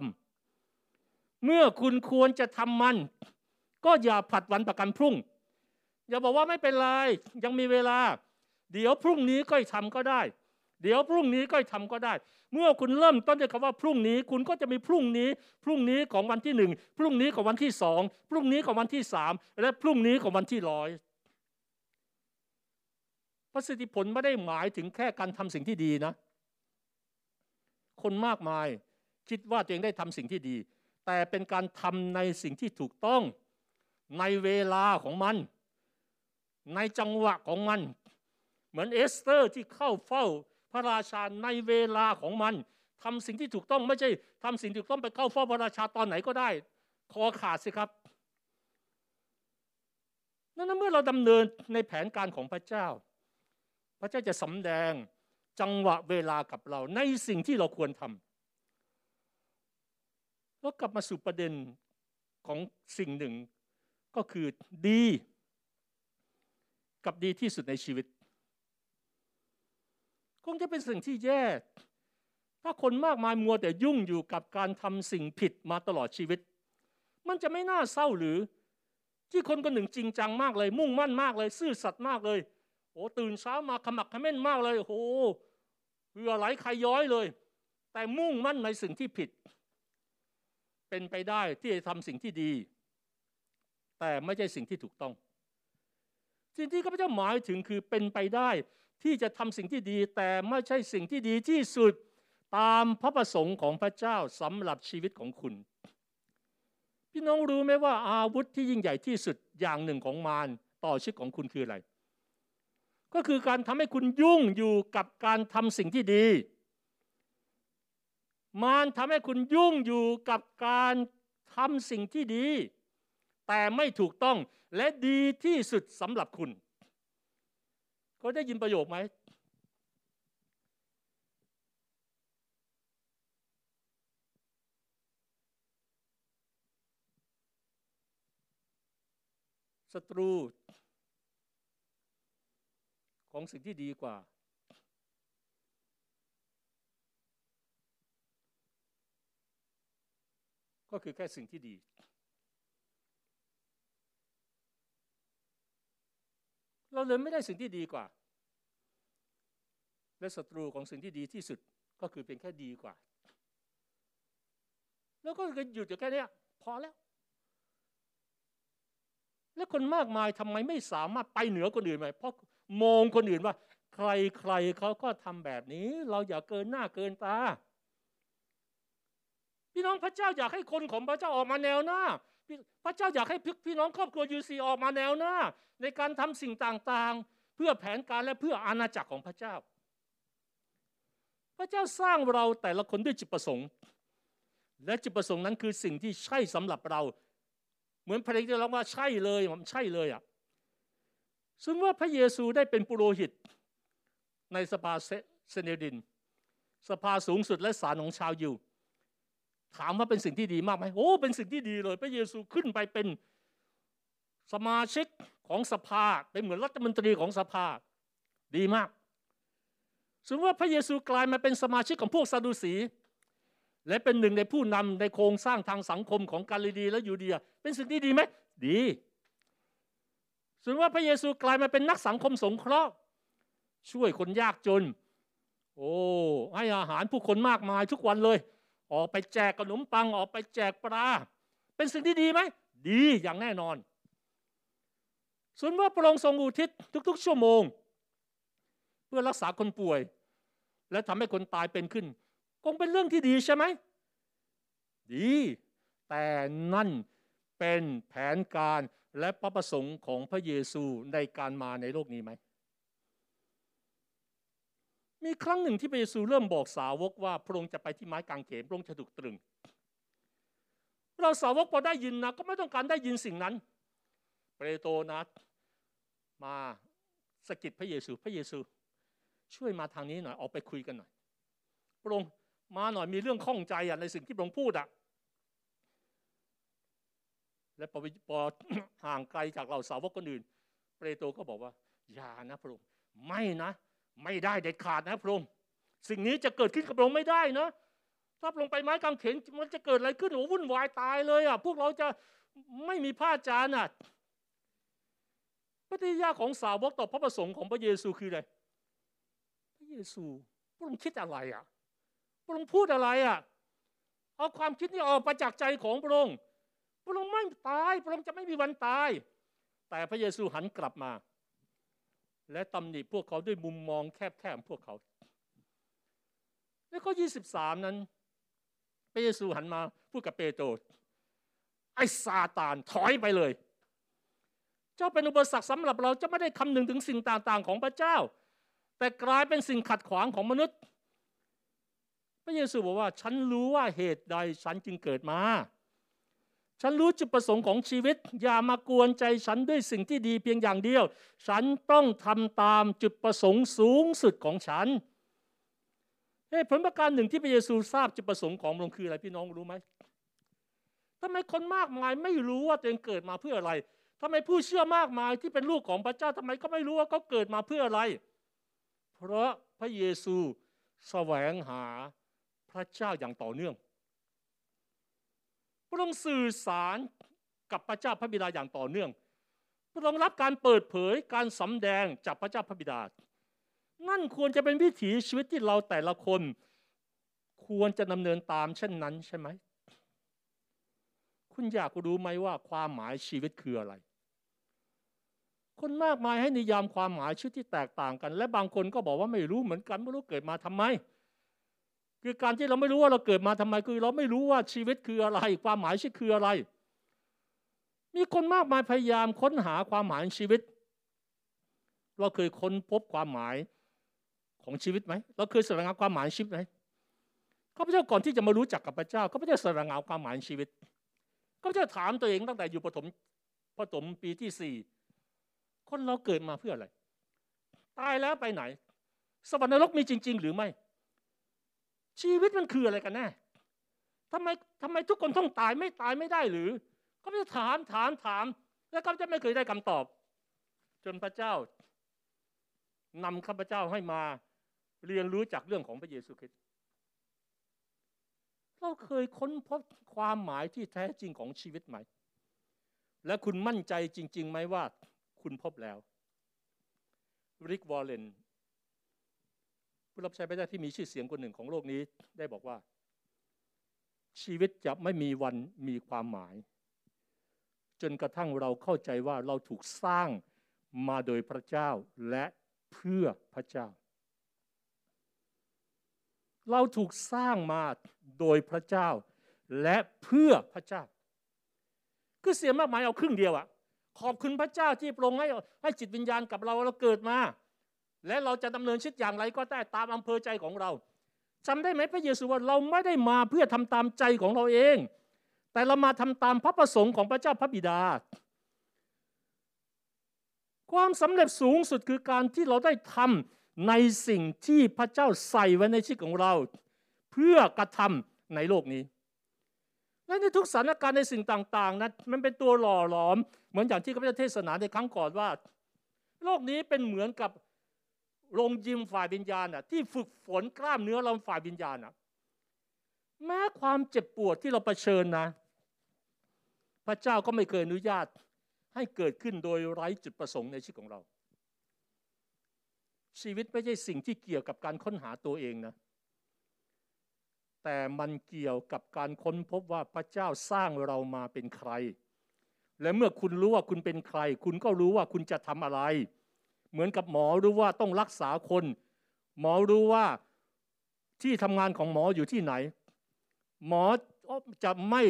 ำเมื่อคุณควรจะทำมันก็อย่าผัดวันประกันพรุ่งอย่าบอกว่าไม่เป็นไรยังมีเวลาเดี๋ยวพรุ่งนี้ก็ทำก็ได้เดี๋ยวพรุ่งนี้ก็ทำก็ได้เมื่อคุณเริ่มต้นด้วยคำว่าพรุ่งนี้คุณก็จะมีพรุ่งนี้พรุ่งนี้ของวันที่หนึ่งพรุ่งนี้ของวันที่สองพรุ่งนี้ของวันที่สามและพรุ่งนี้ของวันที่ร้อยประสิทธิผลไม่ได้หมายถึงแค่การทำสิ่งที่ดีนะคนมากมายคิดว่าตัวเองได้ทำสิ่งที่ดีแต่เป็นการทำในสิ่งที่ถูกต้องในเวลาของมันในจังหวะของมันเหมือนเอสเตอร์ที่เข้าเฝ้าพระราชาในเวลาของมันทำสิ่งที่ถูกต้องไม่ใช่ทำสิ่งถูกต้องไปเข้าเฝ้าพระราชาตอนไหนก็ได้คอขาดสิครับนั้นเมื่อเราดำเนินในแผนการของพระเจ้าพระเจ้าจะสำแดงจังหวะเวลากับเราในสิ่งที่เราควรทำแล้วกลับมาสู่ประเด็นของสิ่งหนึ่งก็คือดีกับดีที่สุดในชีวิตคงจะเป็นสิ่งที่แย่ถ้าคนมากมายมัวแต่ยุ่งอยู่กับการทำสิ่งผิดมาตลอดชีวิตมันจะไม่น่าเศร้าหรือที่คนคนหนึ่งจริงจังมากเลยมุ่งมั่นมากเลยซื่อสัตย์มากเลยโอ้ตื่นเช้ามาขมักเขม้นมากเลยโอ้เหือไหลใครย้อยเลยแต่มุ่งมั่นในสิ่งที่ผิดเป็นไปได้ที่จะทำสิ่งที่ดีแต่ไม่ใช่สิ่งที่ถูกต้องสิ่งที่ข้าพเจ้าหมายถึงคือเป็นไปได้ที่จะทำสิ่งที่ดีแต่ไม่ใช่สิ่งที่ดีที่สุดตามพระประสงค์ของพระเจ้าสำหรับชีวิตของคุณพี่น้องรู้ไหมว่าอาวุธที่ยิ่งใหญ่ที่สุดอย่างหนึ่งของมารต่อชีวิตของคุณคืออะไรก็คือการทำให้คุณยุ่งอยู่กับการทำสิ่งที่ดีมารทำให้คุณยุ่งอยู่กับการทำสิ่งที่ดีแต่ไม่ถูกต้องและดีที่สุดสำหรับคุณเขาได้ยินประโยคไหมศัตรู ของสิ่งที่ดีกว่าก็คือแค่สิ่งที่ดีเราเลยไม่ได้สิ่งที่ดีกว่าและศัตรูของสิ่งที่ดีที่สุดก็คือเป็นแค่ดีกว่าแล้วก็หยุดอยู่แค่นี้พอแล้วและคนมากมายทำไมไม่สามารถไปเหนือคนอื่นไปเพราะมองคนอื่นว่าใครใครเขาก็ทำแบบนี้เราอย่าเกินหน้าเกินตาพี่น้องพระเจ้าอยากให้คนของพระเจ้าออกมาแนวหน้าพระเจ้าอยากให้พี่น้องครอบครัวยูซีออกมาแนวหน้าในการทำสิ่งต่างๆเพื่อแผนการและเพื่ออาณาจักรของพระเจ้าพระเจ้าสร้างเราแต่ละคนด้วยจุดประสงค์และจุดประสงค์นั้นคือสิ่งที่ใช่สำหรับเราเหมือนพระเยซูร้องว่าใช่เลยผมใช่เลยอ่ะซึ่งว่าพระเยซูได้เป็นปุโรหิตในสภาเซเนดินสภาสูงสุดและศาลของชาวยิวถามว่าเป็นสิ่งที่ดีมากไหมโอ้เป็นสิ่งที่ดีเลยพระเยซูขึ้นไปเป็นสมาชิกของสภาเป็นเหมือนรัฐมนตรีของสภาดีมากซึ่งว่าพระเยซูกลายมาเป็นสมาชิกของพวกซาดูสีและเป็นหนึ่งในผู้นำในโครงสร้างทางสังคมของกาลิลีและยูเดียเป็นสิ่งที่ดีไหมดีซึ่งว่าพระเยซูกลายมาเป็นนักสังคมสงเคราะห์ช่วยคนยากจนโอ้ให้อาหารผู้คนมากมายทุกวันเลยออกไปแจกขนมปังออกไปแจกปลาเป็นสิ่งที่ดีไหมดีอย่างแน่นอนส่วนว่าพระองค์ทรงอุทิศทุกๆชั่วโมงเพื่อรักษาคนป่วยและทำให้คนตายเป็นขึ้นคงเป็นเรื่องที่ดีใช่ไหมดีแต่นั่นเป็นแผนการและพระประสงค์ของพระเยซูในการมาในโลกนี้ไหมมีครั้งหนึ่งที่พระเยซูเริ่มบอกสาวกว่าพระองค์จะไปที่ไม้กางเขนพระองค์จะถูกตรึงเราสาวกพอได้ยินนะก็ไม่ต้องการได้ยินสิ่งนั้นเปโตรนะมาสะกิดพระเยซูพระเยซูช่วยมาทางนี้หน่อยออกไปคุยกันหน่อยพระองค์มาหน่อยมีเรื่องข้องใจในสิ่งที่พระองค์พูดอ่ะและพอห่างไกลจากเราสาวกคนอื่นเปโตรก็บอกว่าอย่านะพระองค์ไม่นะไม่ได้เด็ดขาดนะพระองค์สิ่งนี้จะเกิดขึ้นกับพระองค์ไม่ได้นะถ้าพระองค์ไปไม้กางเขนมันจะเกิดอะไรขึ้นโอ้วุ่นวายตายเลยอ่ะพวกเราจะไม่มีผ้าจานอ่ะปฏิญาณของสาวกต่อพระประสงค์ของพระเยซูคืออะไรพระเยซูพระองค์คิดอะไรอ่ะพระองค์พูดอะไรอ่ะเอาความคิดนี้ออกมาจากใจของพระองค์พระองค์ไม่ตายพระองค์จะไม่มีวันตายแต่พระเยซูหันกลับมาและตำหนิพวกเขาด้วยมุมมองแคบๆของพวกเขาในข้อยี่สิบสามนั้นพระเยซูหันมาพูดกับเปโตรไอ้ซาตานถอยไปเลยเจ้าเป็นอุปสรรคสำหรับเราเจ้าไม่ได้คำนึงถึงสิ่งต่างๆของพระเจ้าแต่กลายเป็นสิ่งขัดขวางของมนุษย์พระเยซูบอกว่าฉันรู้ว่าเหตุใดฉันจึงเกิดมาฉันรู้จุดประสงค์ของชีวิตอย่ามากวนใจฉันด้วยสิ่งที่ดีเพียงอย่างเดียวฉันต้องทำตามจุดประสงค์สูงสุดของฉันเหตุผลประการหนึ่งที่พระเยซูทราบจุดประสงค์ของพระองค์คืออะไรพี่น้องรู้ไหมทำไมคนมากมายไม่รู้ว่าตัวเองเกิดมาเพื่ออะไรทำไมผู้เชื่อมากมายที่เป็นลูกของพระเจ้าทำไมก็ไม่รู้ว่าเขาเกิดมาเพื่ออะไรเพราะพระเยซูแสวงหาพระเจ้าอย่างต่อเนื่องพระองค์สื่อสารกับพระเจ้าพระบิดาอย่างต่อเนื่องพระองค์รับการเปิดเผยการสำแดงจากพระเจ้าพระบิดานั่นควรจะเป็นวิถีชีวิตที่เราแต่ละคนควรจะดำเนินตามเช่นนั้นใช่ไหมคุณอยากรู้ไหมว่าความหมายชีวิตคืออะไรคนมากมายให้นิยามความหมายชีวิตที่แตกต่างกันและบางคนก็บอกว่าไม่รู้เหมือนกันไม่รู้เกิดมาทำไมคือการที่เราไม่รู้ว่าเราเกิดมาทำไมคือเราไม่รู้ว่าชีวิตคืออะไรความหมายชีวิตคืออะไรมีคนมากมายพยายามค้นหาความหมายชีวิตเราเคยค้นพบความหมายของชีวิตไหมเราเคยแสวงหาความหมายชีวิตไหมข้าพเจ้าก่อนที่จะมารู้จักกับพระเจ้าข้าพเจ้าแสวงหาความหมายชีวิตข้าพเจ้าถามตัวเองตั้งแต่อยู่ประถมประถมปีที่สี่คนเราเกิดมาเพื่ออะไรตายแล้วไปไหนสวรรค์นรกมีจริงๆหรือไม่ชีวิตมันคืออะไรกันแน่ทำไมทำไมทุกคนต้องตายไม่ตายไม่ได้หรือก็จะถามถามถามแล้วก็จะไม่เคยได้คำตอบจนพระเจ้า นำข้าพเจ้าให้มาเรียนรู้จากเรื่องของพระเยซูคริสต์เราเคยค้นพบความหมายที่แท้จริงของชีวิตไหมและคุณมั่นใจจริงๆไหมว่าคุณพบแล้วริก วอลเลนผู้รับใช้พระเจ้าที่มีชื่อเสียงคนหนึ่งของโลกนี้ได้บอกว่าชีวิตจะไม่มีวันมีความหมายจนกระทั่งเราเข้าใจว่าเราถูกสร้างมาโดยพระเจ้าและเพื่อพระเจ้าเราถูกสร้างมาโดยพระเจ้าและเพื่อพระเจ้าคือเสียมากมายเอาครึ่งเดียวอะขอบคุณพระเจ้าที่ปรงให้ให้จิตวิญญาณกับเราเราเกิดมาและเราจะดำเนินชีวิตอย่างไรก็ได้ตามอำเภอใจของเราจำได้ไหมพระเยซูว่าเราไม่ได้มาเพื่อทำตามใจของเราเองแต่เรามาทำตามพระประสงค์ของพระเจ้าพระบิดาความสำเร็จสูงสุดคือการที่เราได้ทำในสิ่งที่พระเจ้าใส่ไว้ในชีวิตของเราเพื่อกระทำในโลกนี้และในทุกสถานการณ์ในสิ่งต่างๆนั้นมันเป็นตัวหล่อหลอมเหมือนอย่างที่ข้าพเจ้าเทศนาในครั้งก่อนว่าโลกนี้เป็นเหมือนกับโรงยิมฝ่ายวิญญาณที่ฝึกฝนกล้ามเนื้อเราฝ่ายวิญญาณแม้ความเจ็บปวดที่เราเผชิญนะพระเจ้าก็ไม่เคยอนุญาตให้เกิดขึ้นโดยไร้จุดประสงค์ในชีวิตของเราชีวิตไม่ใช่สิ่งที่เกี่ยวกับการค้นหาตัวเองนะแต่มันเกี่ยวกับการค้นพบว่าพระเจ้าสร้างเรามาเป็นใครและเมื่อคุณรู้ว่าคุณเป็นใครคุณก็รู้ว่าคุณจะทำอะไรเหมือนกับหมอรู้ว่าต้องรักษาคนหมอรู้ว่าที่ทำงานของหมออยู่ที่ไหนหมอจะไม่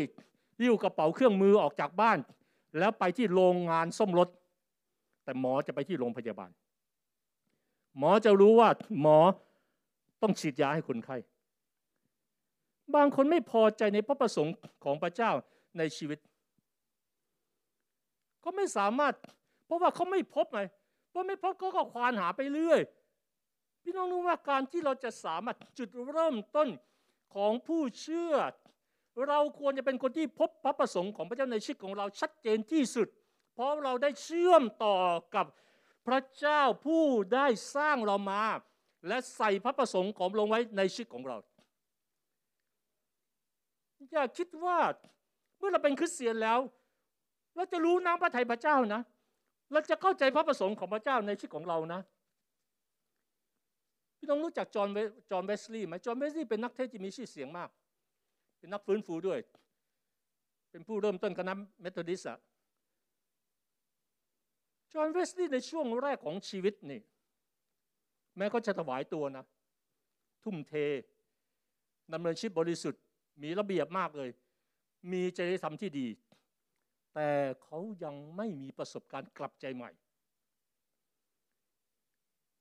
หิ้วกระเป๋าเครื่องมือออกจากบ้านแล้วไปที่โรงงานซ่อมรถแต่หมอจะไปที่โรงพยาบาลหมอจะรู้ว่าหมอต้องฉีดยาให้คนไข้บางคนไม่พอใจในพระประสงค์ของพระเจ้าในชีวิตก็ไม่สามารถเพราะว่าเขาไม่พบไงเพราะไม่พบเขาก็ควานหาไปเรื่อยพี่น้องนึกว่าการที่เราจะสามารถจุดเริ่มต้นของผู้เชื่อเราควรจะเป็นคนที่พบพระประสงค์ของพระเจ้าในชีวิตของเราชัดเจนที่สุดเพราะเราได้เชื่อมต่อกับพระเจ้าผู้ได้สร้างเรามาและใส่พระประสงค์ของลงไว้ในชีวิตของเราอย่าคิดว่าเมื่อเราเป็นคริสเตียนแล้วเราจะรู้น้ำพระทัยพระเจ้านะเราจะเข้าใจพระประสงค์ของพระเจ้าในชีวิตของเรานะพี่น้องรู้จักจอห์นจอห์นเวสลีย์ไหมจอห์นเวสลีย์เป็นนักเทศน์ที่มีชื่อเสียงมากเป็นนักฟื้นฟูด้วยเป็นผู้เริ่มต้นคณะเมธอดิสต์อะจอห์นเวสลีย์ในช่วงแรกของชีวิตนี่แม้เขาจะถวายตัวนะทุ่มเทดำเนินชีวิตบริสุทธิ์มีระเบียบมากเลยมีจริยธรรมที่ดีแต่เขายังไม่มีประสบการณ์กลับใจใหม่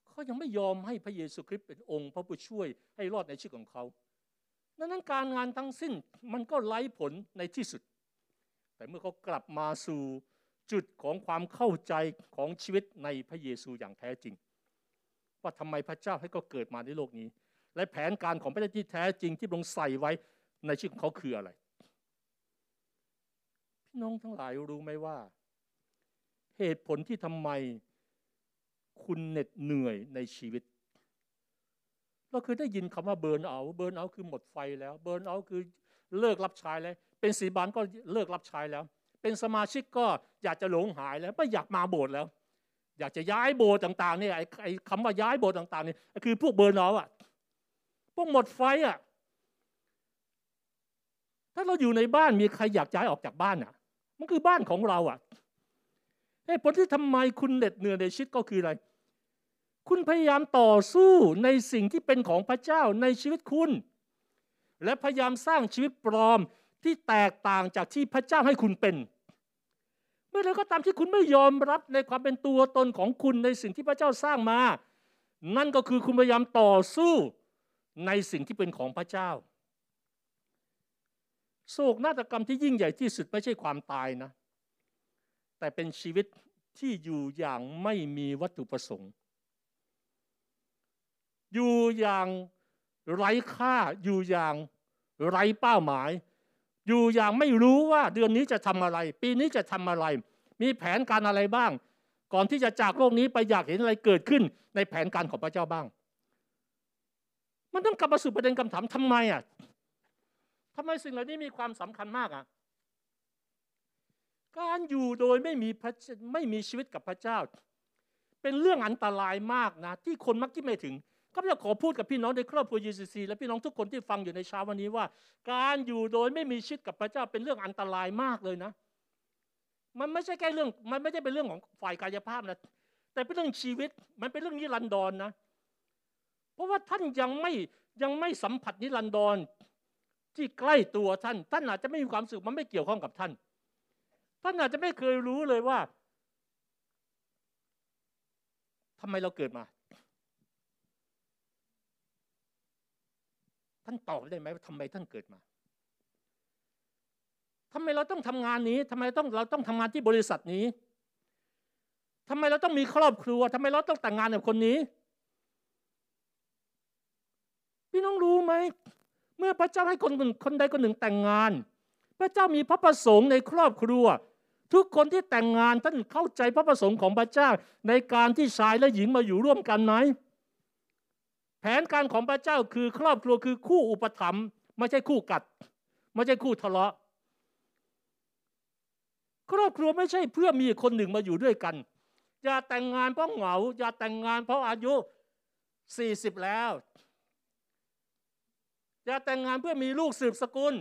เขายังไม่ยอมให้พระเยซูคริสต์เป็นองค์พระผู้ช่วยให้รอดในชีวิตของเขาดังนั้นการงานทั้งสิ้นมันก็ไร้ผลในที่สุดแต่เมื่อเขากลับมาสู่จุดของความเข้าใจของชีวิตในพระเยซูอย่างแท้จริงว่าทำไมพระเจ้าให้เขาเกิดมาในโลกนี้และแผนการของพระเจ้าที่แท้จริงที่พระองค์ใส่ไว้ในชีวิตของเขาคืออะไรพี่น้องทั้งหลายรู้ไหมว่าเหตุผลที่ทำไมคุณเหน็ดเหนื่อยในชีวิตเราเคยได้ยินคำว่าเบิร์นเอาท์เบิร์นเอาท์คือหมดไฟแล้วเบิร์นเอาท์คือเลิกรับใช้แล้วเป็นศิษย์บาลก็เลิกรับใช้แล้วเป็นสมาชิกก็อยากจะหลงหายแล้วไม่อยากมาโบสถ์แล้วอยากจะย้ายโบสถ์ต่างๆเนี่ยไอ้คำว่าย้ายโบสถ์ต่างๆนี่คือพวกเบิร์นเอาท์อ่ะพวกหมดไฟอ่ะถ้าเราอยู่ในบ้านมีใครอยากย้ายออกจากบ้านอ่ะมันคือบ้านของเราอ่ะเหตุผลที่ทำไมคุณเหน็ดเหนื่อยในชีวิตก็คืออะไรคุณพยายามต่อสู้ในสิ่งที่เป็นของพระเจ้าในชีวิตคุณและพยายามสร้างชีวิตปลอมที่แตกต่างจากที่พระเจ้าให้คุณเป็นเมื่อไรก็ตามที่คุณไม่ยอมรับในความเป็นตัวตนของคุณในสิ่งที่พระเจ้าสร้างมานั่นก็คือคุณพยายามต่อสู้ในสิ่งที่เป็นของพระเจ้าโศกนาฏกรรมที่ยิ่งใหญ่ที่สุดไม่ใช่ความตายนะแต่เป็นชีวิตที่อยู่อย่างไม่มีวัตถุประสงค์อยู่อย่างไร้ค่าอยู่อย่างไร้เป้าหมายอยู่อย่างไม่รู้ว่าเดือนนี้จะทำอะไรปีนี้จะทำอะไรมีแผนการอะไรบ้าง ก่อนที่จะจากโลกนี้ไปอยากเห็นอะไรเกิดขึ้นในแผนการของพระเจ้าบ้างมันต้องกลับมาสู่ประเด็นคำถามทำไมอ่ะทำไมสิ่งเหล่านี้มีความสำคัญมากอ่ะการอยู่โดยไม่มีพระไม่มีชีวิตกับพระเจ้าเป็นเรื่องอันตรายมากนะที่คนมักคิดไม่ถึงก็อยากขอพูดกับพี่น้องในครอบครัว ยู ซี ซี และพี่น้องทุกคนที่ฟังอยู่ในเช้าวันนี้ว่าการอยู่โดยไม่มีชีวิตกับพระเจ้าเป็นเรื่องอันตรายมากเลยนะมันไม่ใช่แค่เรื่องมันไม่ใช่เป็นเรื่องของฝ่ายกายภาพนะแต่เป็นเรื่องชีวิตมันเป็นเรื่องนิรันดรนะเพราะว่าท่านยังไม่ยังไม่สัมผัสนิรันดรที่ใกล้ตัวท่านท่านอาจจะไม่มีความสุขมันไม่เกี่ยวข้องกับท่านท่านอาจจะไม่เคยรู้เลยว่าทำไมเราเกิดมาท่านตอบได้ไหมว่าทำไมท่านเกิดมาทำไมเราต้องทำงานนี้ทำไมต้องเราต้องทำงานที่บริษัทนี้ทำไมเราต้องมีครอบครัวทำไมเราต้องแต่งงานกับคนนี้พี่น้องรู้ไหมเมื่อพระเจ้าให้คนคนใดคนหนึ่งแต่งงานพระเจ้ามีพระประสงค์ในครอบครัวทุกคนที่แต่งงานท่านเข้าใจพระประสงค์ของพระเจ้าในการที่ชายและหญิงมาอยู่ร่วมกันไหมแผนการของพระเจ้าคือครอบครัวคือคู่อุปถัมภ์ไม่ใช่คู่กัดไม่ใช่คู่ทะเลาะครอบครัวไม่ใช่เพื่อมีคนหนึ่งมาอยู่ด้วยกันอย่าแต่งงานเพราะเหงาอย่าแต่งงานเพราะอายุสี่สิบแล้วอย่าแต่งงานเพื่อมีลูกสืบสกุล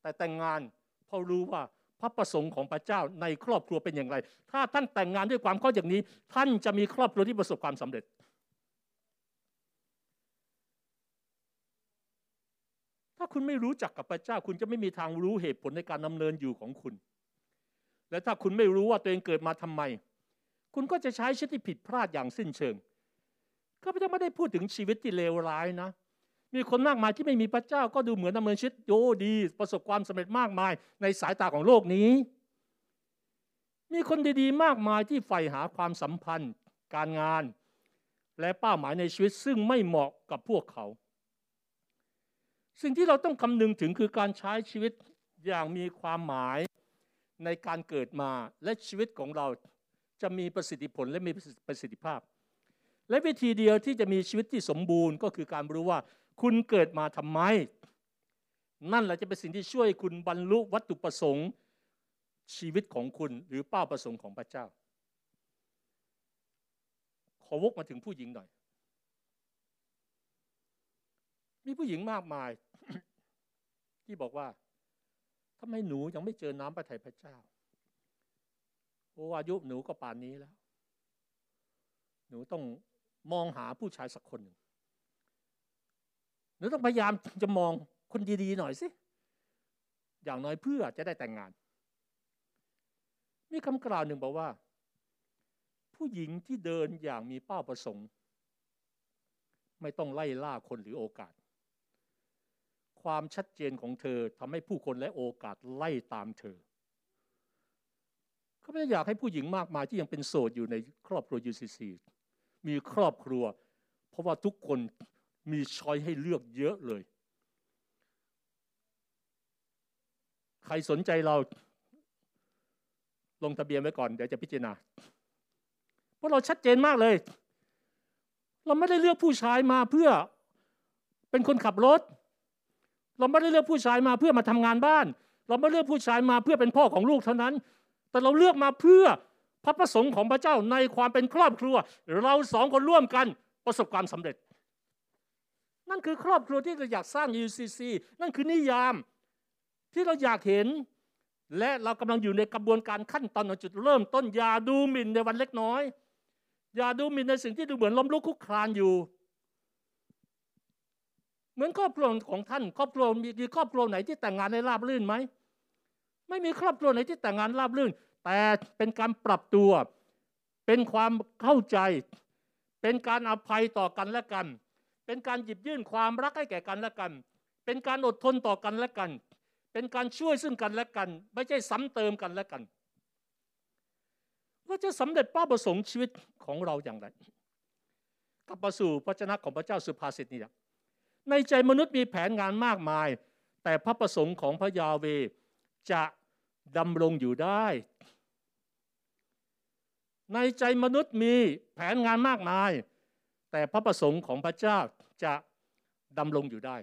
แต่แต่งงานเพราะรู้ว่าพระประสงค์ของพระเจ้าในครอบครัวเป็นอย่างไรถ้าท่านแต่งงานด้วยความเข้าใจอย่างนี้ท่านจะมีครอบครัวที่ประสบความสำเร็จถ้าคุณไม่รู้จักกับพระเจ้าคุณจะไม่มีทางรู้เหตุผลในการดำเนินอยู่ของคุณและถ้าคุณไม่รู้ว่าตัวเองเกิดมาทำไมคุณก็จะใช้ชีวิตที่ผิดพลาดอย่างสิ้นเชิงข้าพเจ้าไม่ได้พูดถึงชีวิตที่เลวร้ายนะมีคนมากมายที่ไม่มีพระเจ้าก็ดูเหมือนดำเนินชีวิตโยดีประสบความสำเร็จมากมายในสายตาของโลกนี้มีคนดีๆมากมายที่ใฝ่หาความสัมพันธ์การงานและเป้าหมายในชีวิตซึ่งไม่เหมาะกับพวกเขาสิ่งที่เราต้องคำนึงถึงคือการใช้ชีวิตอย่างมีความหมายในการเกิดมาและชีวิตของเราจะมีประสิทธิผลและมีประสิทธิภาพและวิธีเดียวที่จะมีชีวิตที่สมบูรณ์ก็คือการรู้ว่าคุณเกิดมาทำไมนั่นแหละจะเป็นสิ่งที่ช่วยคุณบรรลุวัตถุประสงค์ชีวิตของคุณหรือเป้าประสงค์ของพระเจ้าขอวกมาถึงผู้หญิงหน่อยมีผู้หญิงมากมาย ที่บอกว่าทำไมหนูยังไม่เจอน้ำพระทัยพระเจ้าเพราะอายุหนูก็ป่านนี้แล้วหนูต้องมองหาผู้ชายสักคนหนึ่งหนูต้องพยายามจะมองคนดีๆหน่อยสิอย่างน้อยเพื่อจะได้แต่งงานมีคำกล่าวหนึ่งบอกว่าผู้หญิงที่เดินอย่างมีเป้าประสงค์ไม่ต้องไล่ล่าคนหรือโอกาสความชัดเจนของเธอทำให้ผู้คนและโอกาสไล่ตามเธอเขาไม่อยากให้ผู้หญิงมากมายที่ยังเป็นโสดอยู่ในครอบครัว ยู ซี ซี มีครอบครัวเพราะว่าทุกคนมีช้อยให้เลือกเยอะเลยใครสนใจเราลงทะเบียนไว้ก่อนเดี๋ยวจะพิจารณาเพราะเราชัดเจนมากเลยเราไม่ได้เลือกผู้ชายมาเพื่อเป็นคนขับรถเราไม่ได้เลือกผู้ชายมาเพื่อมาทำงานบ้านเราไม่เลือกผู้ชายมาเพื่อเป็นพ่อของลูกเท่านั้นแต่เราเลือกมาเพื่อพระประสงค์ของพระเจ้าในความเป็นครอบครัวเราสองคนร่วมกันประสบความสำเร็จนั่นคือครอบครัวที่เราอยากสร้าง ยู ซี ซี นั่นคือนิยามที่เราอยากเห็นและเรากำลังอยู่ในกระบวนการขั้นตอนของจุดเริ่มต้นอย่าดูหมิ่นในวันเล็กน้อยอย่าดูหมิ่นในสิ่งที่ดูเหมือนล้มลุกคลุกคลานอยู่เหมือนครอบครัวของท่านครอบครัวมีครอบครัวไหนที่แต่งงานได้ราบรื่นไหมไม่มีครอบครัวไหนที่แต่งงานราบรื่นแต่เป็นการปรับตัวเป็นความเข้าใจเป็นการอภัยต่อกันและกันเป็นการหยิบยื่นความรักให้แก่กันและกันเป็นการอดทนต่อกันและกันเป็นการช่วยซึ่งกันและกันไม่ใช่ซ้ำเติมกันและกันเราจะสำเร็จเป้าประสงค์ชีวิตของเราอย่างไรกลับมาสู่พระวจนะของพระเจ้าสุภาษิตนี้ในใจมนุษย์มีแผนงานมากมายแต่พระประสงค์ของพระยาเวห์จะ ดำรงอยู่ได้ในใจมนุษย์มีแผนงานมากมายแต่พระประสงค์ของพระเจ้าจะดำรงอยู่ได้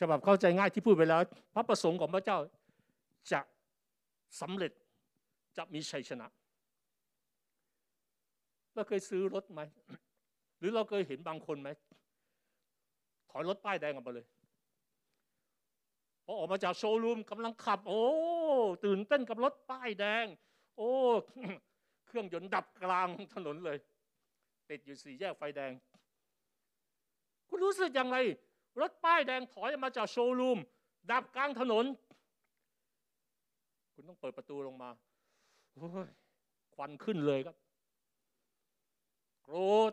ฉบับเข้าใจง่ายที่พูดไปแล้วพระประสงค์ของพระเจ้าจะสำเร็จจะมีชัยชนะเราเคยซื้อรถไหมหรือเราเคยเห็นบางคนไหมถอยรถป้ายแดงออกมาเลยพอออกมาจากโชว์รูมกำลังขับโอ้ตื่นเต้นกับรถป้ายแดงโอ้เครื่องยนต์ดับกลางถนนเลยติดอยู่สี่แยกไฟแดงคุณรู้สึกอย่างไรรถป้ายแดงถอยมาจากโชว์รูมดับกลางถนนคุณต้องเปิดประตูลงมาโอ้ยควันขึ้นเลยครับโกรธ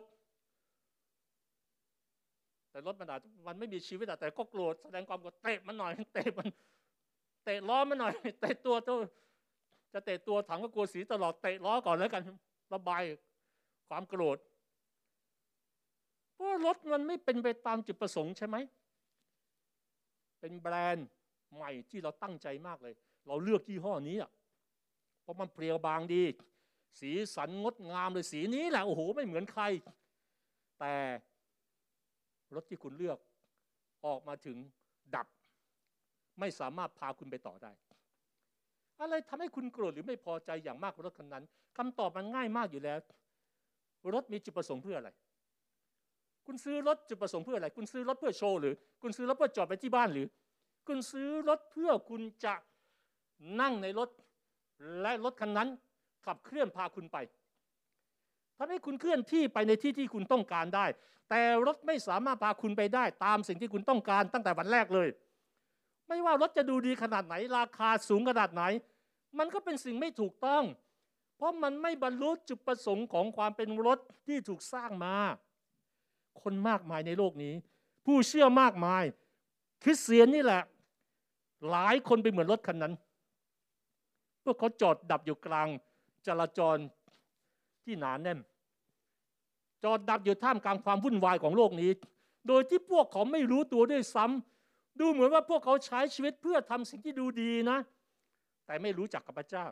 แต่รถมันอาจมันไม่มีชีวิตแต่ก็โกรธแสดงความโกรธเตะมันหน่อยเตะมันเตะล้อมันหน่อยเตะตัวตัวจะเตะตัวถังก็กลัวสีตลอดเตะล้อก่อนแล้วกันระบายความโกรธเพราะรถมันไม่เป็นไปตามจุดประสงค์ใช่ไหมเป็นแบรนด์ใหม่ที่เราตั้งใจมากเลยเราเลือกยี่ห้อนี้อ่ะเพราะมันเปรียวบางดีสีสันงดงามเลยสีนี้แหละโอ้โหไม่เหมือนใครแต่รถที่คุณเลือกออกมาถึงดับไม่สามารถพาคุณไปต่อได้อะไรทำให้คุณโกรธหรือไม่พอใจอย่างมากรถคันนั้นคำตอบมันง่ายมากอยู่แล้วรถมีจุดประสงค์เพื่ออะไรคุณซื้อรถจุดประสงค์เพื่ออะไรคุณซื้อรถเพื่อโชว์หรือคุณซื้อรถเพื่อจอดไปที่บ้านหรือคุณซื้อรถเพื่อคุณจะนั่งในรถและรถคันนั้นขับเคลื่อนพาคุณไปทำให้คุณเคลื่อนที่ไปในที่ที่คุณต้องการได้แต่รถไม่สามารถพาคุณไปได้ตามสิ่งที่คุณต้องการตั้งแต่วันแรกเลยไม่ว่ารถจะดูดีขนาดไหนราคาสูงขนาดไหนมันก็เป็นสิ่งไม่ถูกต้องเพราะมันไม่บรรลุจุดประสงค์ของความเป็นรถที่ถูกสร้างมาคนมากมายในโลกนี้ผู้เชื่อมากมายคริสเตียนนี่แหละหลายคนไปเหมือนรถคันนั้นพวกเขาจอดดับอยู่กลางจราจรที่หนาแน่นจอดดับอยู่ท่ามกลางความวุ่นวายของโลกนี้โดยที่พวกเขาไม่รู้ตัวด้วยซ้ำดูเหมือนว่าพวกเขาใช้ชีวิตเพื่อทำสิ่งที่ดูดีนะแต่ไม่รู้จักกับพระเจ้า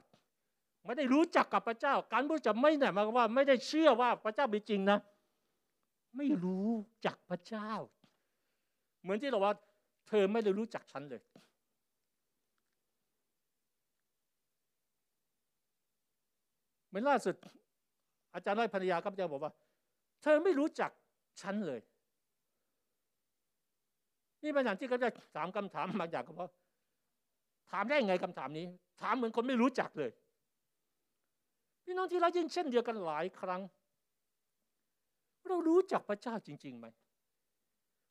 ไม่ได้รู้จักกับพระเจ้าการรู้จักไม่เนี่ยหมายความว่าไม่ได้เชื่อว่าพระเจ้ามีจริงนะไม่รู้จักพระเจ้าเหมือนที่เราว่าเธอไม่ได้รู้จักฉันเลยเหมือนล่าสุดอาจารย์น้อยภรรยาครับอาจารย์บอกว่าเธอไม่รู้จักฉันเลยนี่เป็นอย่างที่เขาจะถามคำถามบางอย่างก็เพราะถามได้ไงคำถามนี้ถามเหมือนคนไม่รู้จักเลยพี่น้องที่เรายิ่งเช่นเดียวกันหลายครั้งเรารู้จักพระเจ้าจริงๆไหม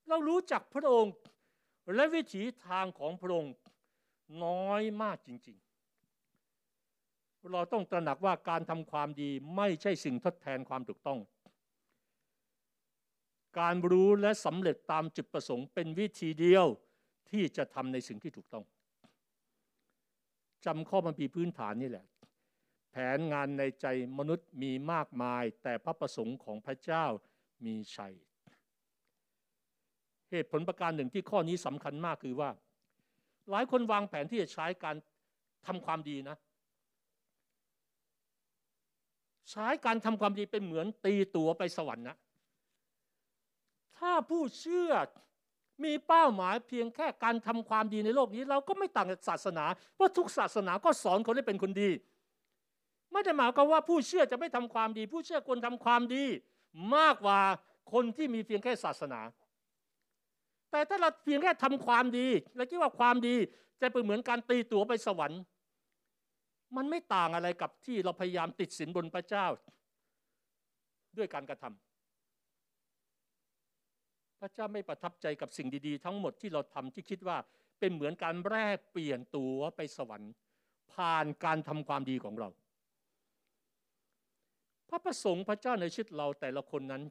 เรารู้จักพระองค์และวิถีทางของพระองค์น้อยมากจริงๆเราต้องตระหนักว่าการทำความดีไม่ใช่สิ่งทดแทนความถูกต้องการรู้และสำเร็จตามจุดประสงค์เป็นวิธีเดียวที่จะทำในสิ่งที่ถูกต้องจำข้อบัญญัติพื้นฐานนี่แหละแผนงานในใจมนุษย์มีมากมายแต่พระประสงค์ของพระเจ้ามีชัยเหตุผลประการหนึ่งที่ข้อนี้สำคัญมากคือว่าหลายคนวางแผนที่จะใช้การทำความดีนะใช้การทำความดีเป็นเหมือนตีตั๋วไปสวรรค์นะถ้าผู้เชื่อมีเป้าหมายเพียงแค่การทำความดีในโลกนี้เราก็ไม่ต่างจากศาสนาเพราะทุกศาสนาก็สอนคนให้เป็นคนดีไม่ได้หมายความว่าผู้เชื่อจะไม่ทำความดีผู้เชื่อควรทำความดีมากกว่าคนที่มีเพียงแค่ศาสนาแต่ถ้าเราเพียงแค่ทำความดีเราคิดว่าความดีจะเป็นเหมือนการตีตั๋วไปสวรรค์มันไม่ต่างอะไรกับที่เราพยายามติดสินบนพระเจ้าด้วยการกระทำพระเจ้าไม่ประทับใจกับสิ่งดีๆทั้งหมดที่เราทำที่คิดว่าเป็นเหมือนการแลกเปลี่ยนตั๋วไปสวรรค์ผ่านการทำความดีของเราพระประสงค์พระเจ้าในชีวิตเราแต่ละคนนั้น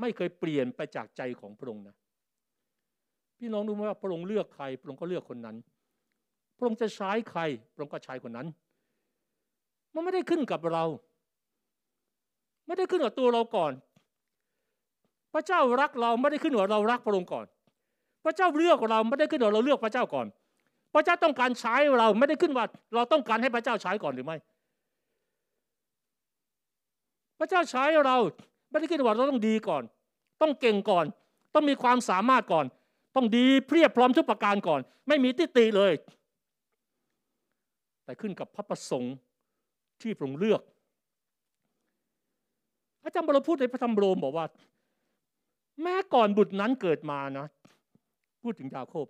ไม่เคยเปลี่ยนไปจากใจของพระองค์นะพี่น้องรู้ไหมว่าพระองค์เลือกใครพระองค์ก็เลือกคนนั้นพระองค์จะใช้ใครพระองค์ก็ใช้คนนั้นมันไม่ได้ขึ้นกับเราไม่ได้ขึ้นกับตัวเราก่อนพระเจ้ารักเราไม่ได้ขึ้นกับเรารักพระองค์ก่อนพระเจ้าเลือกเราไม่ได้ขึ้นกับเราเลือกพระเจ้าก่อน พระเจ้าต้องการใช้เราไม่ได้ขึ้นว่าเราต้องการให้พระเจ้าใช้ก่อนหรือไม่พระเจ้าใช้เราไม่ได้ขึ้นว่าเราต้องดีก่อนต้องเก่งก่อนต้องมีความสามารถก่อนต้องดีเพียบพร้อมทุกประการก่อนไม่มีติติเลยแต่ขึ้นกับพระประสงค์ที่พระองค์เลือกพระเจ้าเราพูดในพระธรรมโรมบอกว่าแม้ก่อนบุตรนั้นเกิดมานะพูดถึงยาโคบ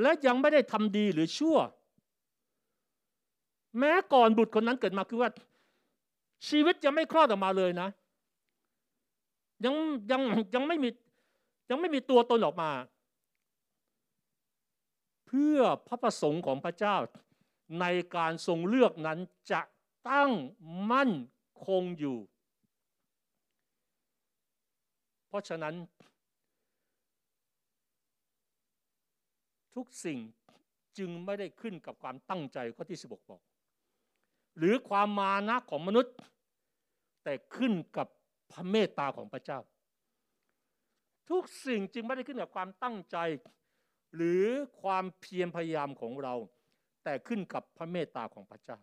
และยังไม่ได้ทำดีหรือชั่วแม้ก่อนบุตรคนนั้นเกิดมาคือว่าชีวิตยังไม่คลอดออกมาเลยนะยังยังยังไม่มียังไม่มีตัวตนออกมาเพื่อพระประสงค์ของพระเจ้าในการทรงเลือกนั้นจะตั้งมั่นคงอยู่เพราะฉะนั้นทุกสิ่งจึงไม่ได้ขึ้นกับความตั้งใจข้อที่สิบหกบอกหรือความมานะของมนุษย์แต่ขึ้นกับพระเมตตาของพระเจ้าทุกสิ่งจึงไม่ได้ขึ้นกับความตั้งใจหรือความเพียรพยายามของเราแต่ขึ้นกับพระเมตตาของพระเจ้า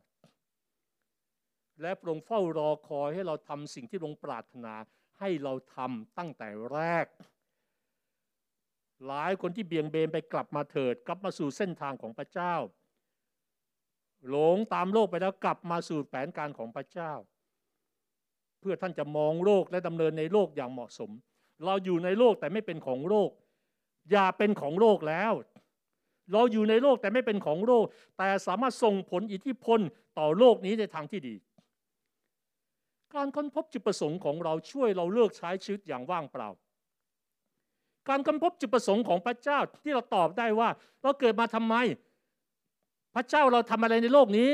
และพระองค์เฝ้ารอคอยให้เราทำสิ่งที่พระองค์ปรารถนาให้เราทำตั้งแต่แรกหลายคนที่เบี่ยงเบนไปกลับมาเถิดกลับมาสู่เส้นทางของพระเจ้าหลงตามโลกไปแล้วกลับมาสู่แผนการของพระเจ้าเพื่อท่านจะมองโลกและดำเนินในโลกอย่างเหมาะสมเราอยู่ในโลกแต่ไม่เป็นของโลกอย่าเป็นของโลกแล้วเราอยู่ในโลกแต่ไม่เป็นของโลกแต่สามารถส่งผลอิทธิพลต่อโลกนี้ในทางที่ดีการค้นพบจุดประสงค์ของเราช่วยเราเลิกใช้ชีวิตอย่างว่างเปล่าการค้นพบจุดประสงค์ของพระเจ้าที่เราตอบได้ว่าเราเกิดมาทำไมพระเจ้าเราทำอะไรในโลกนี้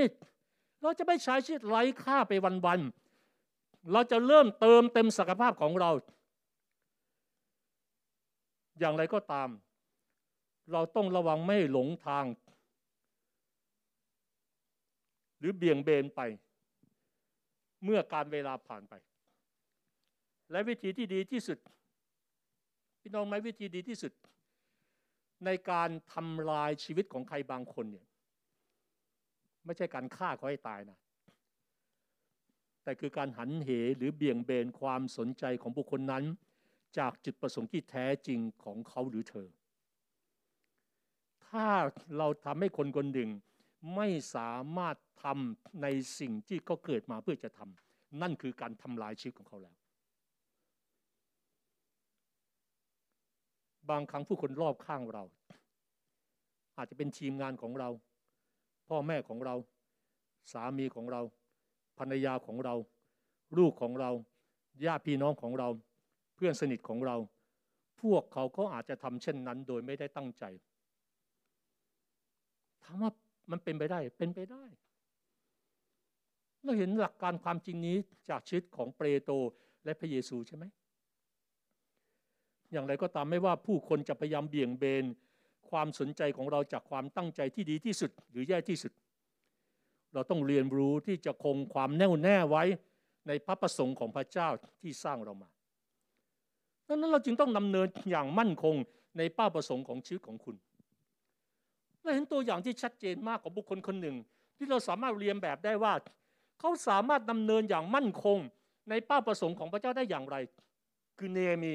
เราจะไม่ใช้ชีวิตไร้ค่าไปวันๆเราจะเริ่มเติมเต็มศักยภาพของเราอย่างไรก็ตามเราต้องระวังไม่หลงทางหรือเบี่ยงเบนไปเมื่อการเวลาผ่านไปและวิธีที่ดีที่สุดพี่น้องไหมวิธีดีที่สุดในการทำลายชีวิตของใครบางคนเนี่ยไม่ใช่การฆ่าเขาให้ตายนะแต่คือการหันเหหรือเบี่ยงเบนความสนใจของบุคคลนั้นจากจุดประสงค์ที่แท้จริงของเขาหรือเธอถ้าเราทำให้คนคนหนึ่งไม่สามารถทำในสิ่งที่เขาเกิดมาเพื่อจะทำนั่นคือการทำลายชีวิตของเขาแล้วบางครั้งผู้คนรอบข้างเราอาจจะเป็นทีมงานของเราพ่อแม่ของเราสามีของเราภรรยาของเราลูกของเราญาติพี่น้องของเราเพื่อนสนิทของเราพวกเขาก็อาจจะทำเช่นนั้นโดยไม่ได้ตั้งใจถามว่ามันเป็นไปได้เป็นไปได้เราเห็นหลักการความจริงนี้จากชีวิตของเปโตรและพระเยซูใช่ไหมอย่างไรก็ตามไม่ว่าผู้คนจะพยายามเบี่ยงเบนความสนใจของเราจากความตั้งใจที่ดีที่สุดหรือแย่ที่สุดเราต้องเรียนรู้ที่จะคงความแน่วแน่ไว้ในพระประสงค์ของพระเจ้าที่สร้างเรามาดังนั้นเราจึงต้องดำเนินอย่างมั่นคงในเป้าประสงค์ของชีวิตของคุณเราเห็นตัวอย่างที่ชัดเจนมากของบุคคลคนหนึ่งที่เราสามารถเรียนแบบได้ว่าเขาสามารถดำเนินอย่างมั่นคงในเป้าประสงค์ของพระเจ้าได้อย่างไรคือเนห์มี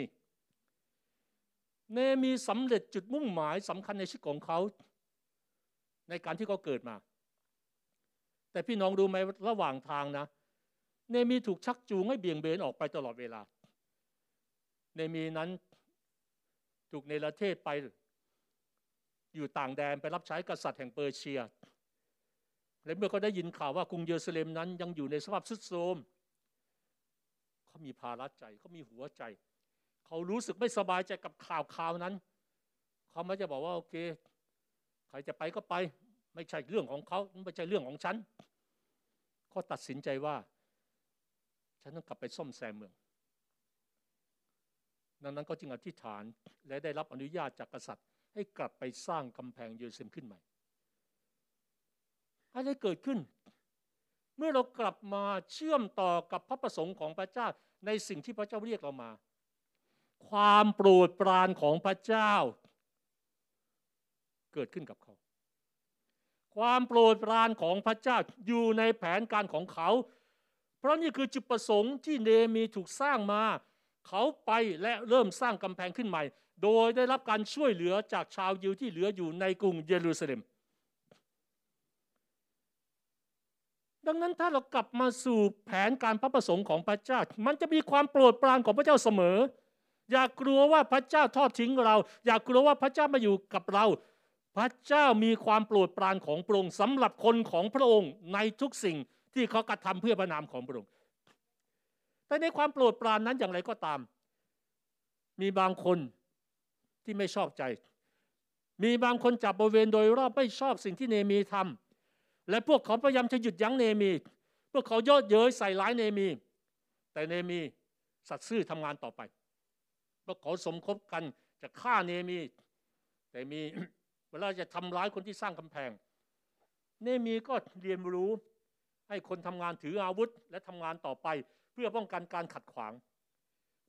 เนห์มีสำเร็จจุดมุ่งหมายสำคัญในชีวิตของเขาในการที่เขาเกิดมาแต่พี่น้องรู้ไหมระหว่างทางนะเนห์มีถูกชักจูงให้เบี่ยงเบนออกไปตลอดเวลาเนห์มีนั้นถูกเนรเทศไปอยู่ต่างแดนไปรับใช้กษัตริย์แห่งเปอร์เซียและเมื่อเขาได้ยินข่าวว่ากรุงเยรูซาเล็มนั้นยังอยู่ในสภาพทรุดโทรมเขามีภาระใจเขามีหัวใจเขารู้สึกไม่สบายใจกับข่าวข่าวนั้นเขาไม่จะบอกว่าโอเคใครจะไปก็ไปไม่ใช่เรื่องของเขาไม่ใช่เรื่องของฉันเขาตัดสินใจว่าฉันต้องกลับไปซ่อมแซมเมืองดังนั้นก็จึงอธิษฐานและได้รับอนุญาตจากกษัตริย์ให้กลับไปสร้างกำแพงเยรูซาเล็มขึ้นใหม่อะไรเกิดขึ้นเมื่อเรากลับมาเชื่อมต่อกับพระประสงค์ของพระเจ้าในสิ่งที่พระเจ้าเรียกเรามาความโปรดปรานของพระเจ้า เกิดขึ้นกับเขาความโปรดปรานของพระเจ้าอยู่ในแผนการของเขาเพราะนี่คือจุดประสงค์ที่เนมีถูกสร้างมาเขาไปและเริ่มสร้างกำแพงขึ้นใหม่โดยได้รับการช่วยเหลือจากชาวยิวที่เหลืออยู่ในกรุงเยรูซาเล็มดังนั้นถ้าเรากลับมาสู่แผนการพระประสงค์ของพระเจ้ามันจะมีความโปรดปรานของพระเจ้าเสมออย่ากลัวว่าพระเจ้าทอดทิ้งเราอย่ากลัวว่าพระเจ้าไม่อยู่กับเราพระเจ้ามีความโปรดปรานของพระองค์สำหรับคนของพระองค์ในทุกสิ่งที่เขากระทำเพื่อพระนามของพระองค์แต่ในความโปรดปรานนั้นอย่างไรก็ตามมีบางคนที่ไม่ชอบใจมีบางคนจากบริเวณโดยรอบไม่ชอบสิ่งที่เนหมีทำและพวกเขาพยายามจะหยุดยั้งเนหมีพวกเขาเยาะเย้ยใส่ร้ายเนหมีแต่เนหมีสัตย์ซื่อทำงานต่อไปพวกเขาสมคบกันจะฆ่าเนหมีแต่มี เวลาจะทำร้ายคนที่สร้างกำแพงเนหมีก็เรียนรู้ให้คนทำงานถืออาวุธและทำงานต่อไปเพื่อป้องกันการขัดขวาง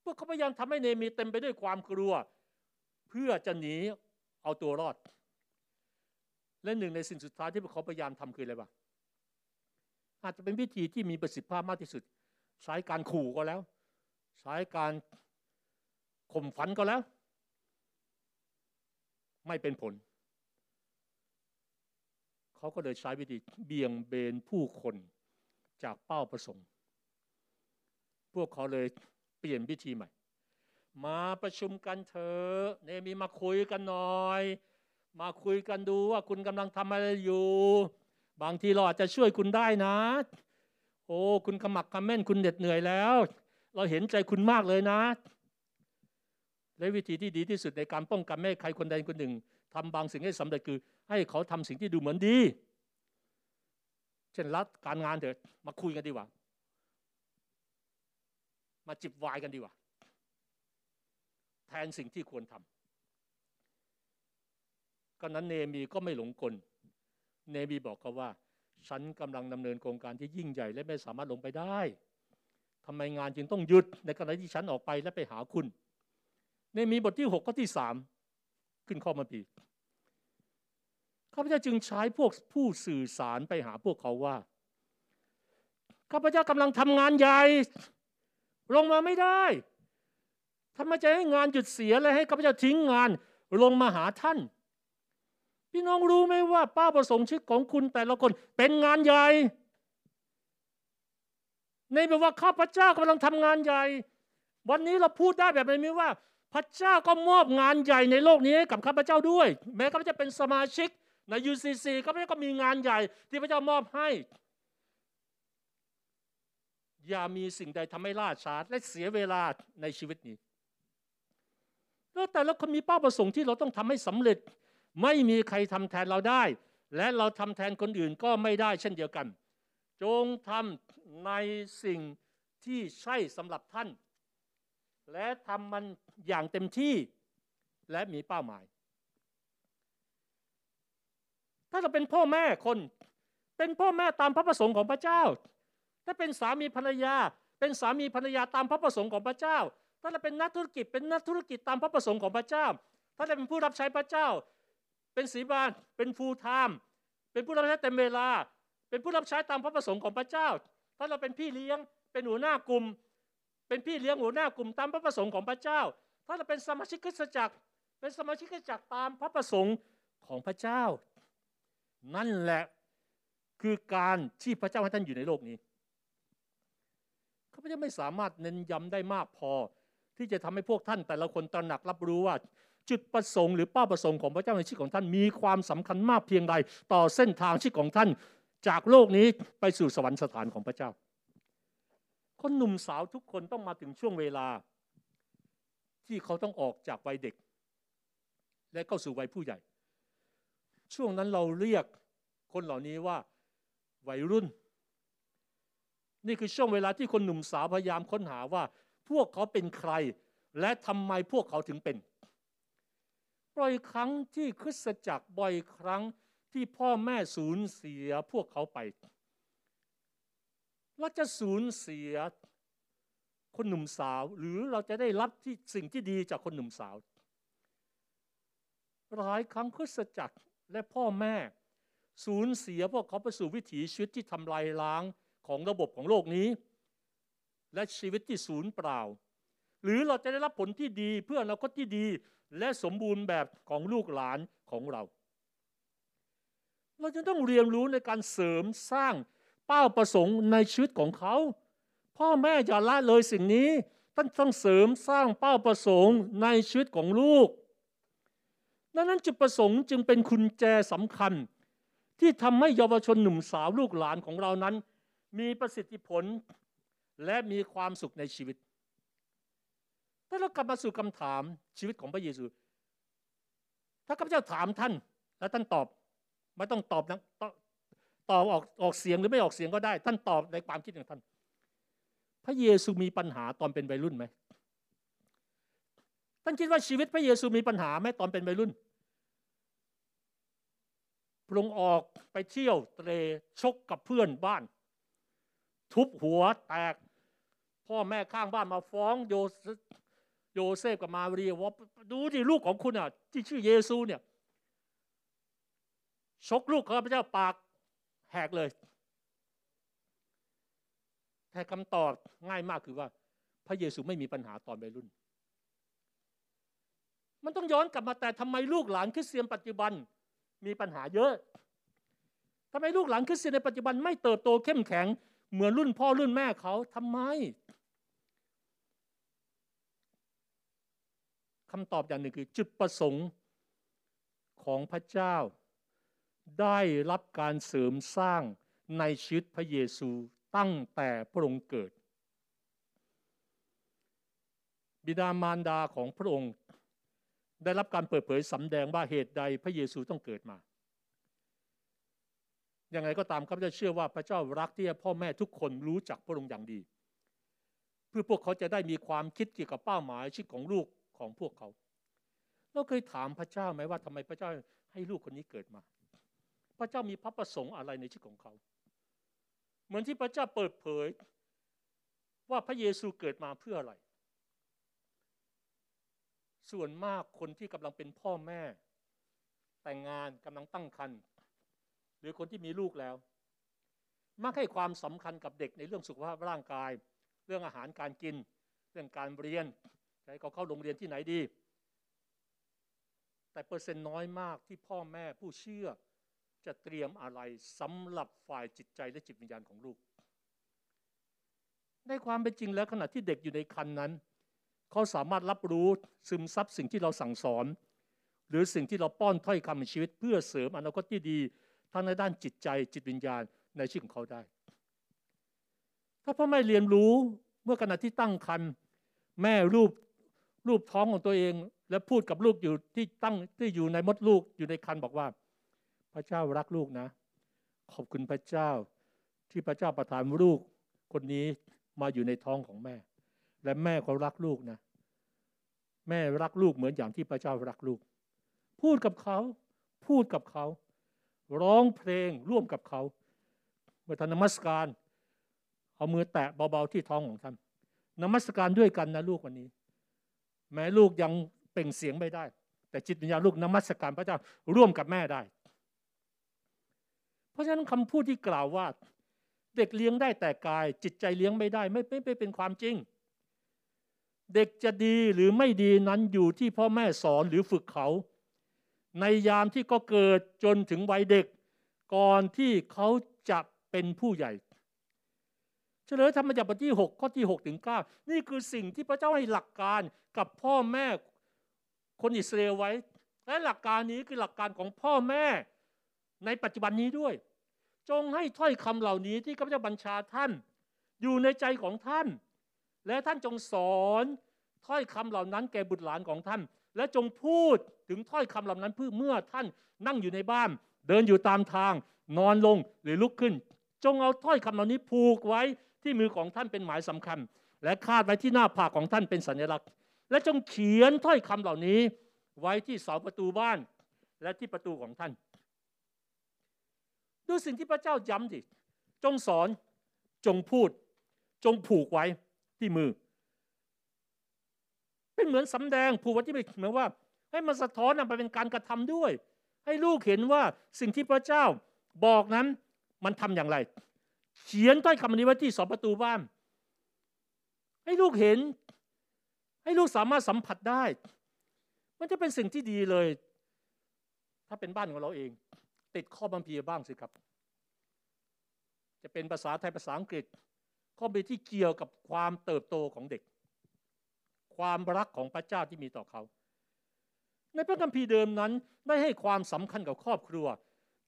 พวกเขาพยายามทำให้เนหมีเต็มไปด้วยความกลัวเพื่อจะหนีเอาตัวรอดและหนึ่งในสิ่งสุดท้ายที่พวกเขาพยายามทำคืออะไรบ้างอาจจะเป็นวิธีที่มีประสิทธิภาพมากที่สุดใช้การขู่ก็แล้วใช้การข่มฝันก็แล้วไม่เป็นผลเขาก็เลยใช้วิธีเบี่ยงเบนผู้คนจากเป้าประสงค์พวกเขาเลยเปลี่ยนวิธีใหม่มาประชุมกันเถอะเนหมีมาคุยกันหน่อยมาคุยกันดูว่าคุณกำลังทำอะไรอยู่บางทีเราอาจจะช่วยคุณได้นะโอ้คุณขมักขม้นคุณเหน็ดเหนื่อยแล้วเราเห็นใจคุณมากเลยนะและวิธีที่ดีที่สุดในการป้องกันไม่ให้ใครคนใดคนหนึ่งทำบางสิ่งให้สำเร็จคือให้เขาทำสิ่งที่ดูเหมือนดีเช่นรัดการงานเถอะมาคุยกันดีกว่ามาจิบไวน์กันดีกว่าแทนสิ่งที่ควรทำก็นั้นเนมีก็ไม่หลงกลเนมีบอกเขาว่าฉันกำลังดำเนินโครงการที่ยิ่งใหญ่และไม่สามารถหลงไปได้ทำไมงานจึงต้องหยุดในขณะที่ฉันออกไปและไปหาคุณเนมีบทที่หกข้อที่สามขึ้นข้อมาปีข้าพเจ้าจึงใช้พวกผู้สื่อสารไปหาพวกเขาว่าข้าพเจ้ากำลังทำงานใหญ่ลงมาไม่ได้ทำไมจะให้งานหยุดเสียและให้ข้าพเจ้าทิ้งงานลงมาหาท่านพี่น้องรู้ไหมว่าเป้าประสงค์ชีวิตของคุณแต่ละคนเป็นงานใหญ่ในแปลว่าข้าพเจ้ากำลังทำงานใหญ่วันนี้เราพูดได้แบบนี้มั้ยว่าพระเจ้าก็มอบงานใหญ่ในโลกนี้ให้กับข้าพเจ้าด้วยแม้ข้าพเจ้าเป็นสมาชิกใน ยู ซี ซี ข้าพเจ้าก็มีงานใหญ่ที่พระเจ้ามอบให้อย่ามีสิ่งใดทำให้ล่าช้าและเสียเวลาในชีวิตนี้แล้วแต่ละคนมีเป้าประสงค์ที่เราต้องทำให้สำเร็จไม่มีใครทำแทนเราได้และเราทำแทนคนอื่นก็ไม่ได้เช่นเดียวกันจงทำในสิ่งที่ใช่สำหรับท่านและทำมันอย่างเต็มที่และมีเป้าหมายถ้าเราเป็นพ่อแม่คนเป็นพ่อแม่ตามพระประสงค์ของพระเจ้าถ้าเป็นสามีภรรยาเป็นสามีภรรยาตามพระประสงค์ของพระเจ้าถ้าเราเป็นนักธุรกิจเป็นนักธุรกิจตามพระประสงค์ของพระเจ้าถ้าเราเป็นผู้รับใช้พระเจ้าเป็นสีบานเป็นฟูลไทม์เป็นผู้รับใช้เต็มเวลาเป็นผู้รับใช้ตามพระประสงค์ของพระเจ้าถ้าเราเป็นพี่เลี้ยงเป็นหัวหน้ากลุ่มเป็นพี่เลี้ยงหัวหน้ากลุ่มตามพระประสงค์ของพระเจ้าถ้าเราเป็นสมาชิกคริสตจักรเป็นสมาชิกคริสตจักรตามพระประสงค์ของพระเจ้านั่นแหละคือการที่พระเจ้าให้ท่านอยู่ในโลกนี้ข้าพเจ้าไม่สามารถเน้นย้ำได้มากพอที่จะทำให้พวกท่านแต่ละคนตระหนักรับรู้ว่าจุดประสงค์หรือเป้าประสงค์ของพระเจ้าในชีวิตของท่านมีความสำคัญมากเพียงใดต่อเส้นทางชีวิตของท่านจากโลกนี้ไปสู่สวรรคสถานของพระเจ้าคนหนุ่มสาวทุกคนต้องมาถึงช่วงเวลาที่เขาต้องออกจากวัยเด็กและเข้าสู่วัยผู้ใหญ่ช่วงนั้นเราเรียกคนเหล่านี้ว่าวัยรุ่นนี่คือช่วงเวลาที่คนหนุ่มสาวพยายามค้นหาว่าพวกเขาเป็นใครและทำไมพวกเขาถึงเป็นบ่อยครั้งที่คริสตจักรบ่อยครั้งที่พ่อแม่สูญเสียพวกเขาไปเราจะสูญเสียคนหนุ่มสาวหรือเราจะได้รับที่สิ่งที่ดีจากคนหนุ่มสาวหลายครั้งคริสตจักร และพ่อแม่สูญเสียพวกเขาไปสู่วิถีชีวิตที่ทำลายล้างของระบบของโลกนี้และชีวิตที่สูญเปล่าหรือเราจะได้รับผลที่ดีเพื่ออนาคตที่ดีและสมบูรณ์แบบของลูกหลานของเราเราจะต้องเรียนรู้ในการเสริมสร้างเป้าประสงค์ในชีวิตของเขาพ่อแม่อย่าละเลยสิ่งนี้ท่านต้องเสริมสร้างเป้าประสงค์ในชีวิตของลูกดังนั้นจุดประสงค์จึงเป็นกุญแจสำคัญที่ทำให้เยาวชนหนุ่มสาวลูกหลานของเรานั้นมีประสิทธิผลและมีความสุขในชีวิตถ้าเรากลับมาสู่คำถามชีวิตของพระเยซูถ้าข้าพเจ้าถามท่านและท่านตอบไม่ต้องตอบนะตอบออกออกเสียงหรือไม่ออกเสียงก็ได้ท่านตอบในความคิดของท่านพระเยซูมีปัญหาตอนเป็นวัยรุ่นไหมท่านคิดว่าชีวิตพระเยซูมีปัญหาไหมตอนเป็นวัยรุ่นพระองค์ออกไปเที่ยวเตะชกกับเพื่อนบ้านทุบหัวแตกพ่อแม่ข้างบ้านมาฟ้องโยโยเซฟกับมาเรียว่าดูดิลูกของคุณอ่ะที่ชื่อเยซูเนี่ยชกลูกข้าพเจ้าปากแหกเลยแต่คำตอบง่ายมากคือว่าพระเยซูไม่มีปัญหาตอนวัยรุ่นมันต้องย้อนกลับมาแต่ทำไมลูกหลานคริสเตียนปัจจุบันมีปัญหาเยอะทำไมลูกหลานคริสเตียนในปัจจุบันไม่เติบโตเข้มแข็งเหมือนรุ่นพ่อรุ่นแม่เขาทำไมคำตอบอย่างหนึ่งคือจุดประสงค์ของพระเจ้าได้รับการเสริมสร้างในชีวิตพระเยซูตั้งแต่พระองค์เกิดบิดามารดาของพระองค์ได้รับการเปิดเผยสำแดงว่าเหตุใดพระเยซูต้องเกิดมายังไงก็ตามข้าพเจ้าเชื่อว่าพระเจ้ารักที่พ่อแม่ทุกคนรู้จักพระองค์อย่างดีเพื่อพวกเขาจะได้มีความคิดเกี่ยวกับเป้าหมายชีวิตของลูกของพวกเขาเราเคยถามพระเจ้าไหมว่าทำไมพระเจ้าให้ลูกคนนี้เกิดมาพระเจ้ามีพระประสงค์อะไรในชีวิตของเขาเหมือนที่พระเจ้าเปิดเผยว่าพระเยซูเกิดมาเพื่ออะไรส่วนมากคนที่กำลังเป็นพ่อแม่แต่งงานกำลังตั้งครรภ์หรือคนที่มีลูกแล้วมักให้ความสำคัญกับเด็กในเรื่องสุขภาพร่างกายเรื่องอาหารการกินเรื่องการเรียนจะให้เขาเข้าโรงเรียนที่ไหนดีแต่เปอร์เซ็นต์น้อยมากที่พ่อแม่ผู้เชื่อจะเตรียมอะไรสำหรับฝ่ายจิตใจและจิตวิญญาณของลูกในความเป็นจริงแล้วขณะที่เด็กอยู่ในครรภ์นั้นเขาสามารถรับรู้ซึมซับสิ่งที่เราสั่งสอนหรือสิ่งที่เราป้อนถ้อยคำในชีวิตเพื่อเสริมอนาคตที่ดีทั้งในด้านจิตใจจิตวิญญาณในชีวิตของเขาได้ถ้าพ่อแม่เรียนรู้เมื่อขณะที่ตั้งครรภ์แม่รูปรูปท้องของตัวเองและพูดกับลูกอยู่ที่ตั้งที่อยู่ในมดลูกอยู่ในครรภ์บอกว่าพระเจ้ารักลูกนะขอบคุณพระเจ้าที่พระเจ้าประทานลูกคนนี้มาอยู่ในท้องของแม่และแม่ก็รักลูกนะแม่รักลูกเหมือนอย่างที่พระเจ้ารักลูกพูดกับเขาพูดกับเขาร้องเพลงร่วมกับเขาเมื่อท่านนมัสการเอามือแตะเบาๆที่ท้องของท่านนมัสการด้วยกันนะลูกวันนี้แม้ลูกยังเปล่งเสียงไม่ได้แต่จิตวิญญาณลูกนมัสการพระเจ้าร่วมกับแม่ได้เพราะฉะนั้นคำพูดที่กล่าวว่าเด็กเลี้ยงได้แต่กายจิตใจเลี้ยงไม่ได้ไม่ไม่เป็นความจริงเด็กจะดีหรือไม่ดีนั้นอยู่ที่พ่อแม่สอนหรือฝึกเขาในยามที่ก็เกิดจนถึงวัยเด็กก่อนที่เขาจะเป็นผู้ใหญ่เฉลยธรรมบัญญัติบทที่หกข้อที่หกถึงเก้านี่คือสิ่งที่พระเจ้าให้หลักการกับพ่อแม่คนอิสราเอลไว้และหลักการนี้คือหลักการของพ่อแม่ในปัจจุบันนี้ด้วยจงให้ถ้อยคำเหล่านี้ที่ข้าพเจ้าบัญชาท่านอยู่ในใจของท่านและท่านจงสอนถ้อยคำเหล่านั้นแก่บุตรหลานของท่านและจงพูดถึงถ้อยคำเหล่านั้นเพื่อเมื่อท่านนั่งอยู่ในบ้านเดินอยู่ตามทางนอนลงหรือลุกขึ้นจงเอาถ้อยคำเหล่านี้ผูกไว้ที่มือของท่านเป็นหมายสำคัญและคาดไว้ที่หน้าผากของท่านเป็นสัญลักษณ์และจงเขียนถ้อยคำเหล่านี้ไว้ที่เสาประตูบ้านและที่ประตูของท่านดูสิ่งที่พระเจ้าย้ำดิจงสอนจงพูดจงผูกไว้ที่มือเป็นเหมือนสำแดงผูกไว้ที่มือเหมือนว่าให้มันสะท้อนออกไปเป็นการกระทำด้วย ให้ลูกเห็นว่าสิ่งที่พระเจ้าบอกนั้นมันทำอย่างไรเขียนต้อยคำนี้ไว้ที่สองประตูบ้านให้ลูกเห็นให้ลูกสามารถสัมผัสได้มันจะเป็นสิ่งที่ดีเลยถ้าเป็นบ้านของเราเองติดข้อบังคับบ้างสิครับจะเป็นภาษาไทยภาษาอังกฤษข้อบังคับที่เกี่ยวกับความเติบโตของเด็กความรักของพระเจ้าที่มีต่อเขาในพระคัมภีร์เดิมนั้นได้ให้ความสำคัญกับครอบครัว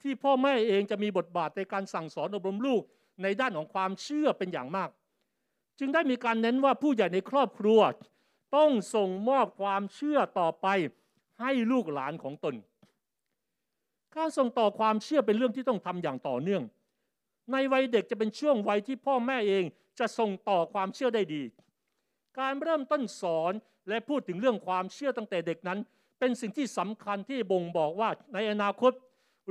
ที่พ่อแม่เองจะมีบทบาทในการสั่งสอนอบรมลูกในด้านของความเชื่อเป็นอย่างมากจึงได้มีการเน้นว่าผู้ใหญ่ในครอบครัวต้องส่งมอบความเชื่อต่อไปให้ลูกหลานของตนการส่งต่อความเชื่อเป็นเรื่องที่ต้องทำอย่างต่อเนื่องในวัยเด็กจะเป็นช่วงวัยที่พ่อแม่เองจะส่งต่อความเชื่อได้ดีการเริ่มต้นสอนและพูดถึงเรื่องความเชื่อตั้งแต่เด็กนั้นเป็นสิ่งที่สำคัญที่บ่งบอกว่าในอนาคต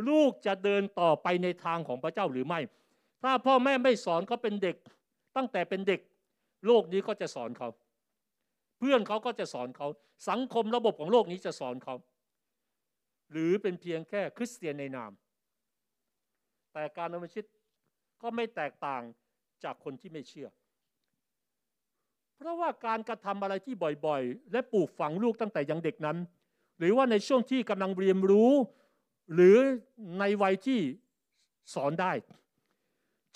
ลูกจะเดินต่อไปในทางของพระเจ้าหรือไม่ถ้าพ่อแม่ไม่สอนเขาเป็นเด็กตั้งแต่เป็นเด็กโลกนี้ก็จะสอนเขาเพื่อนเขาก็จะสอนเขาสังคมระบบของโลกนี้จะสอนเขาหรือเป็นเพียงแค่คริสเตียนในนามแต่การดำเนินชีวิตก็ไม่แตกต่างจากคนที่ไม่เชื่อเพราะว่าการกระทำอะไรที่บ่อยๆและปลูกฝังลูกตั้งแต่ยังเด็กนั้นหรือว่าในช่วงที่กำลังเรียนรู้หรือในวัยที่สอนได้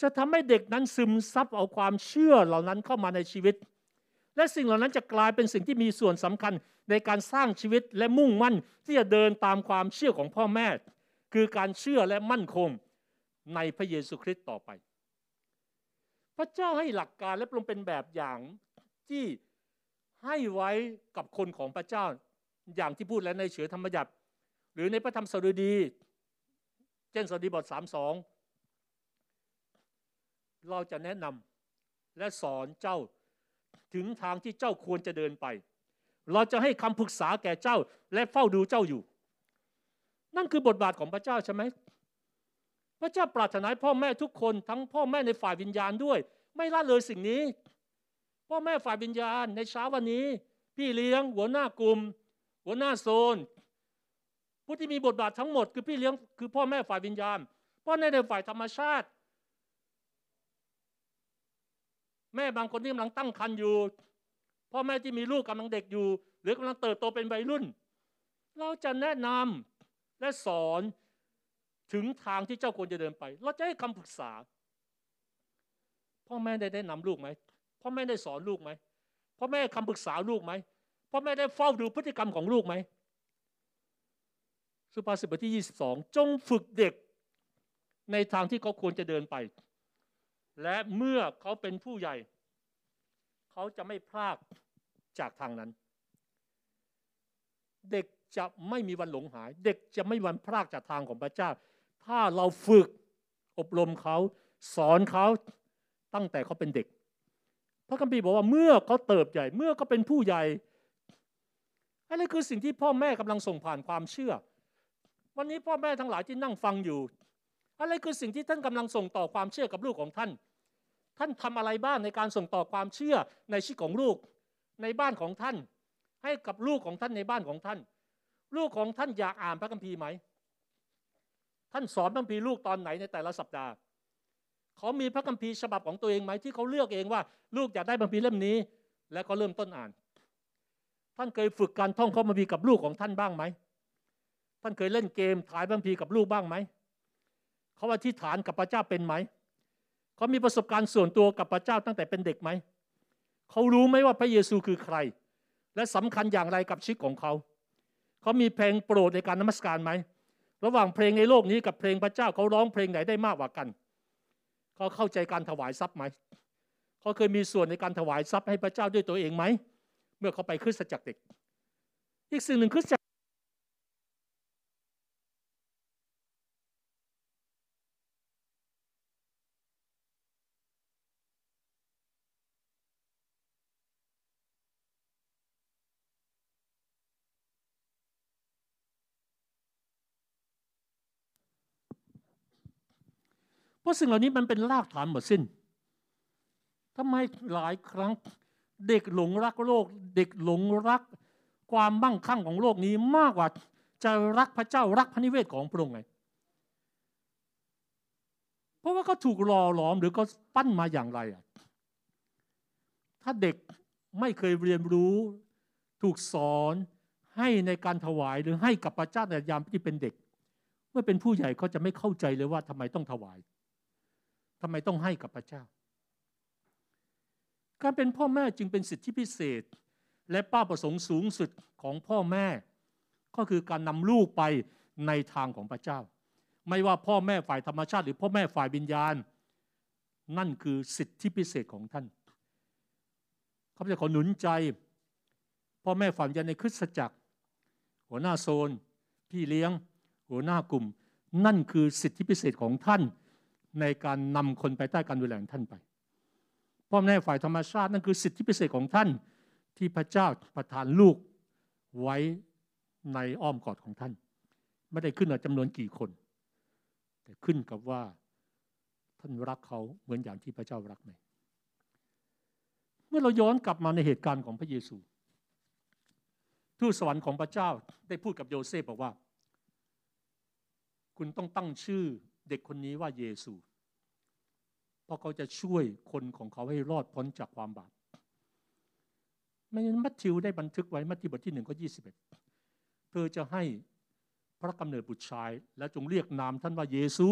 จะทำให้เด็กนั้นซึมซับเอาความเชื่อเหล่านั้นเข้ามาในชีวิตและสิ่งเหล่านั้นจะกลายเป็นสิ่งที่มีส่วนสำคัญในการสร้างชีวิตและมุ่งมั่นที่จะเดินตามความเชื่อของพ่อแม่คือการเชื่อและมั่นคงในพระเยซูคริสต์ต่อไปพระเจ้าให้หลักการและลงเป็นแบบอย่างที่ให้ไว้กับคนของพระเจ้าอย่างที่พูดแล้วในเฉลยธรรมบัญญัติหรือในพระธรรมสดุดีเช่นสดุดีบท สาม สองเราจะแนะนำและสอนเจ้าถึงทางที่เจ้าควรจะเดินไปเราจะให้คำปรึกษาแก่เจ้าและเฝ้าดูเจ้าอยู่นั่นคือบทบาทของพระเจ้าใช่ไหมพระเจ้าปรารถนาให้พ่อแม่ทุกคนทั้งพ่อแม่ในฝ่ายวิญญาณด้วยไม่ละเลยสิ่งนี้พ่อแม่ฝ่ายวิญญาณในเช้าวันนี้พี่เลี้ยงหัวหน้ากลุ่มหัวหน้าโซนผู้ที่มีบทบาททั้งหมดคือพี่เลี้ยงคือพ่อแม่ฝ่ายวิญญาณพ่อแม่ในฝ่ายธรรมชาติแม่บางคนที่กำลังตั้งครรภ์อยู่พ่อแม่ที่มีลูกกำลังเด็กอยู่หรือกำลังเติบโตเป็นวัยรุ่นเราจะแนะนำและสอนถึงทางที่เจ้าควรจะเดินไปเราจะให้คำปรึกษาพ่อแม่ได้แนะนำลูกไหมพ่อแม่ได้สอนลูกไหมพ่อแม่คำปรึกษาลูกไหมพ่อแม่ได้เฝ้าดูพฤติกรรมของลูกไหมสุภาษิตบทที่ ยี่สิบสองจงฝึกเด็กในทางที่เขาควรจะเดินไปและเมื่อเขาเป็นผู้ใหญ่เขาจะไม่พลาดจากทางนั้นเด็กจะไม่มีวันหลงหายเด็กจะไม่วันพลาดจากทางของพระเจ้าถ้าเราฝึกอบรมเขาสอนเขาตั้งแต่เขาเป็นเด็กพระคัมภีร์บอกว่าเมื่อเขาเติบใหญ่เมื่อเขาเป็นผู้ใหญ่อะไรคือสิ่งที่พ่อแม่กำลังส่งผ่านความเชื่อวันนี้พ่อแม่ทั้งหลายที่นั่งฟังอยู่อะไรคือสิ่งที่ท่านกำลังส่งต่อความเชื่อกับลูกของท่านท่านทำอะไรบ้างในการส่งต่อความเชื่อในชีวิตของลูกในบ้านของท่านให้กับลูกของท่านในบ้านของท่านลูกของท่านอยากอ่านพระคัมภีร์ไหมท่านสอนพระคัมภีร์ลูกตอนไหนในแต่ละสัปดาห์เขามีพระคัมภีร์ฉบับของตัวเองไหมที่เขาเลือกเองว่าลูกอยากได้พระคัมภีร์เล่มนี้แล้วก็เริ่มต้นอ่านท่านเคยฝึกการท่องข้อบัญญัติกับลูกของท่านบ้างไหมท่านเคยเล่นเกมทายพระคัมภีร์กับลูกบ้างไหมเขาอธิษฐานกับพระเจ้าเป็นไหมเขามีประสบการณ์ส่วนตัวกับพระเจ้าตั้งแต่เป็นเด็กไหมเขารู้ไหมว่าพระเยซูคือใครและสำคัญอย่างไรกับชีวิตของเขาเขามีเพลงโปรดในการนมัสการไหมระหว่างเพลงในโลกนี้กับเพลงพระเจ้าเขาร้องเพลงไหนได้มากกว่ากันเขาเข้าใจการถวายทรัพย์ไหมเขาเคยมีส่วนในการถวายทรัพย์ให้พระเจ้าด้วยตัวเองไหมเมื่อเขาไปคริสตจักรเด็กอีกสิ่งหนึ่งคริสตจักรเพราะสิ่งเหล่านี้มันเป็นรากฐานหมดสิ้นทำไมหลายครั้งเด็กหลงรักโลกเด็กหลงรักความมั่งคั่งของโลกนี้มากกว่า จะรักพระเจ้ารักพระนิเวศของพระองค์ไงเพราะว่าเขาถูกหล่อหลอมหรือเขาปั้นมาอย่างไรอ่ะถ้าเด็กไม่เคยเรียนรู้ถูกสอนให้ในการถวายหรือให้กับพระเจ้าในยามที่เป็นเด็กเมื่อเป็นผู้ใหญ่เขาจะไม่เข้าใจเลยว่าทำไมต้องถวายทำไมต้องให้กับพระเจ้าการเป็นพ่อแม่จึงเป็นสิทธิพิเศษและเป้าประสงค์สูงสุดของพ่อแม่ก็คือการนำลูกไปในทางของพระเจ้าไม่ว่าพ่อแม่ฝ่ายธรรมชาติหรือพ่อแม่ฝ่ายวิญญาณนั่นคือสิทธิพิเศษของท่านข้าพเจ้าขอหนุนใจพ่อแม่ฝ่ายวิญญาณในคริสตจักรหัวหน้าโซนพี่เลี้ยงหัวหน้ากลุ่มนั่นคือสิทธิพิเศษของท่านในการนำคนไปใต้การดูแลของท่านไปพ่อแม่ฝ่ายธรรมชาตินั่นคือสิทธิพิเศษของท่านที่พระเจ้าประทานลูกไว้ในอ้อมกอดของท่านไม่ได้ขึ้นกับจำนวนกี่คนแต่ขึ้นกับว่าท่านรักเขาเหมือนอย่างที่พระเจ้ารักไหมเมื่อเราย้อนกลับมาในเหตุการณ์ของพระเยซูทูตสวรรค์ของพระเจ้าได้พูดกับโยเซฟบอกว่าคุณต้องตั้งชื่อเด็กคนนี้ว่าเยซูเพราะเขาจะช่วยคนของเขาให้รอดพ้นจากความบาปมัทธิวได้บันทึกไว้มัทธิวบทที่หนึ่งข้อยี่สิบเอ็ดเธอจะให้พระกำเนิดบุตรชายและจงเรียกนามท่านว่าเยซู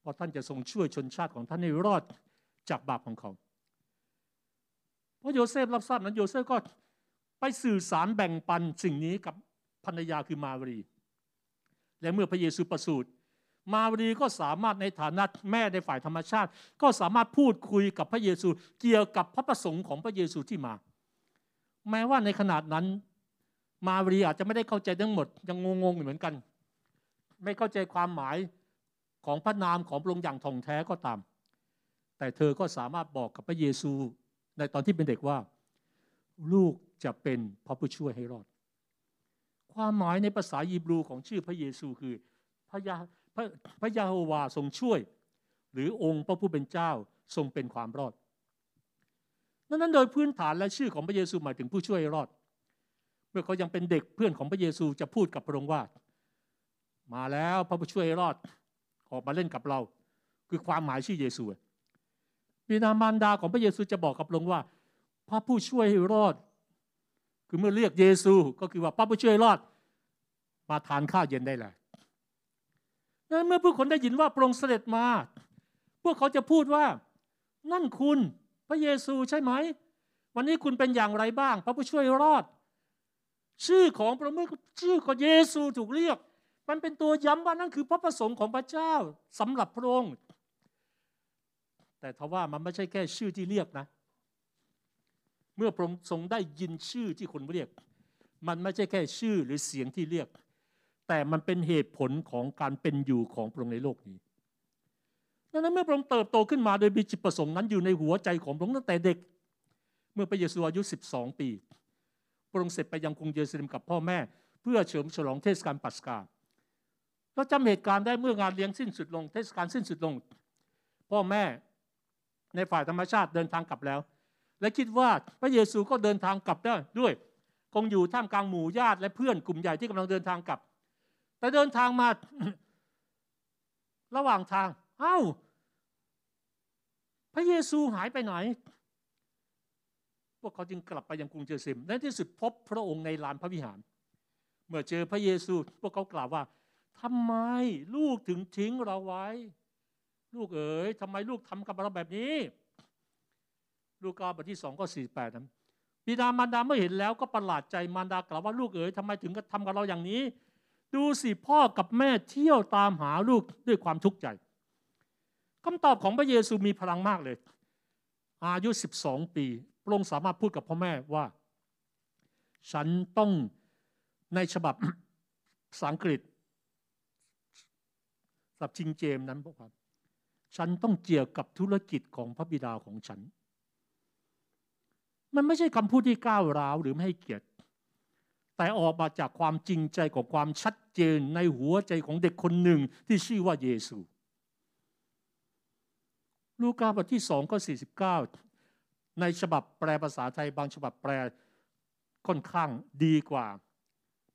เพราะท่านจะทรงช่วยชนชาติของท่านให้รอดจากบาปของเขาเพราะโยเซฟรับทราบนั้นโยเซฟก็ไปสื่อสารแบ่งปันสิ่งนี้กับภรรยาคือมารีและเมื่อพระเยซูประสูติมารีก็สามารถในฐานะแม่ในฝ่ายธรรมชาติก็สามารถพูดคุยกับพระเยซูเกี่ยวกับพระประสงค์ของพระเยซูที่มาแม้ว่าในขนาดนั้นมารีอาจจะไม่ได้เข้าใจทั้งหมดยังงงๆเหมือนกันไม่เข้าใจความหมายของพระนามของพระองค์อย่างท่องแท้ก็ตามแต่เธอก็สามารถบอกกับพระเยซูในตอนที่เป็นเด็กว่าลูกจะเป็นพระผู้ช่วยให้รอดความหมายในภาษาฮีบรูของชื่อพระเยซูคือพระยาพระพระยาโฮวาทรงช่วยหรือองค์พระผู้เป็นเจ้าทรงเป็นความรอดดังนั้นโดยพื้นฐานและชื่อของพระเยซูหมายถึงผู้ช่วยรอดเมื่อเขายังเป็นเด็กเพื่อนของพระเยซูจะพูดกับพระองค์ว่ามาแล้วพระผู้ช่วยรอดออกมาเล่นกับเราคือความหมายชื่อเยซูบิดามารดาของพระเยซูจะบอกกับพระองค์ว่าพระผู้ช่วยรอดคือเมื่อเรียกเยซูก็คือว่าพระผู้ช่วยรอดมาทานข้าวเย็นได้เลยเมื่อผู้คนได้ยินว่าพระองค์เสด็จมาพวกเขาจะพูดว่านั่นคุณพระเยซูใช่ไหมวันนี้คุณเป็นอย่างไรบ้างพระผู้ช่วยรอดชื่อของพระองค์ชื่อของเยซูถูกเรียกมันเป็นตัวย้ำว่านั่นคือพระประสงค์ของพระเจ้าสำหรับพระองค์แต่ทว่ามันไม่ใช่แค่ชื่อที่เรียกนะเมื่อพระองค์ทรงได้ยินชื่อที่คนเรียกมันไม่ใช่แค่ชื่อหรือเสียงที่เรียกแต่มันเป็นเหตุผลของการเป็นอยู่ของพระองค์ในโลกนี้ดังนั้นเมื่อพระองค์เติบโตขึ้นมาโดยมีจิตประสงค์นั้นอยู่ในหัวใจของพระองค์ตั้งแต่เด็กเมื่อพระเยซูอายุสิบสองปีพระองค์เสด็จไปยังกรุงเยรูซาเล็มกับพ่อแม่เพื่อเฉลิมฉลองเทศกาลปัสกาเราจำเหตุการณ์ได้เมื่องานเลี้ยงสิ้นสุดลงเทศกาลสิ้นสุดลงพ่อแม่ในฝ่ายธรรมชาติเดินทางกลับแล้วและคิดว่าพระเยซูก็เดินทางกลับได้ด้วยคงอยู่ท่ามกลางหมู่ญาติและเพื่อนกลุ่มใหญ่ที่กำลังเดินทางกลับแต่เดินทางมา ระหว่างทางเอ้าพระเยซูหายไปไหนพวกเขาจึงกลับไปยังกรุงเยรูซาเล็มและที่สุดพบพระองค์ในลานพระวิหารเมื่อเจอพระเยซูพวกเขากล่าวว่าทำไมลูกถึงทิ้งเราไว้ลูกเอ๋ยทำไมลูกทำกับเราแบบนี้ลูกาบทที่สองข้อสี่สิบแปดนั้นบิดามารดาเมื่อเห็นแล้วก็ประหลาดใจมารดากล่าวว่าลูกเอ๋ยทำไมถึงทำกับเราอย่างนี้ดูสิพ่อกับแม่เที่ยวตามหาลูกด้วยความทุกข์ใจคำตอบของพระเยซูมีพลังมากเลยอายุสิบสองปีพระองค์สามารถพูดกับพ่อแม่ว่าฉันต้องในฉบับภาษาอังกฤษฉบับชิงเจมนั้นพวกครับฉันต้องเกี่ยวกับธุรกิจของพระบิดาของฉันมันไม่ใช่คำพูดที่ก้าวร้าวหรือไม่ให้เกียรติแต่ออกมาจากความจริงใจของความชัดเจนในหัวใจของเด็กคนหนึ่งที่ชื่อว่าเยซูลูกาบทที่สองข้อสี่สิบเก้าในฉบับแปลภาษาไทยบางฉบับแปลค่อนข้างดีกว่า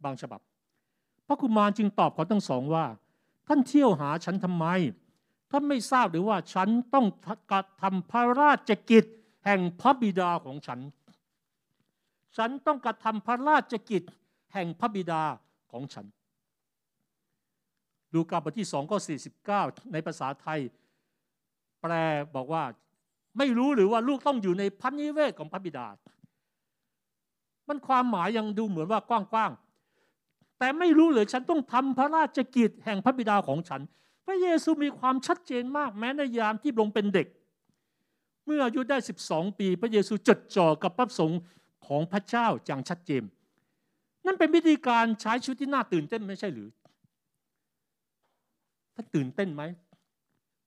บางฉบับ พระกุมารจึงตอบเขาทั้งสองว่าท่านเที่ยวหาฉันทำไมท่านไม่ทราบหรือว่าฉันต้องกระทำพระราชกิจแห่งพระบิดาของฉันฉันต้องกระทำพระราชกิจแห่งพระบิดาของฉันลูกาบทที่สองข้อสี่สิบเก้าในภาษาไทยแปลบอกว่าไม่รู้หรือว่าลูกต้องอยู่ในพระนิเวศของพระบิดามันความหมายยังดูเหมือนว่ากว้างๆแต่ไม่รู้หรือฉันต้องทำพระราชกิจแห่งพระบิดาของฉันพระเยซูมีความชัดเจนมากแม้ในยามที่ลงเป็นเด็กเมื่ออายุได้สิบสองปีพระเยซูจดจ่อกับพระประสงค์ของพระเจ้าอย่างชัดเจนนั่นเป็นวิธีการใช้ชีวิตที่น่าตื่นเต้นไม่ใช่หรือท่านตื่นเต้นไหม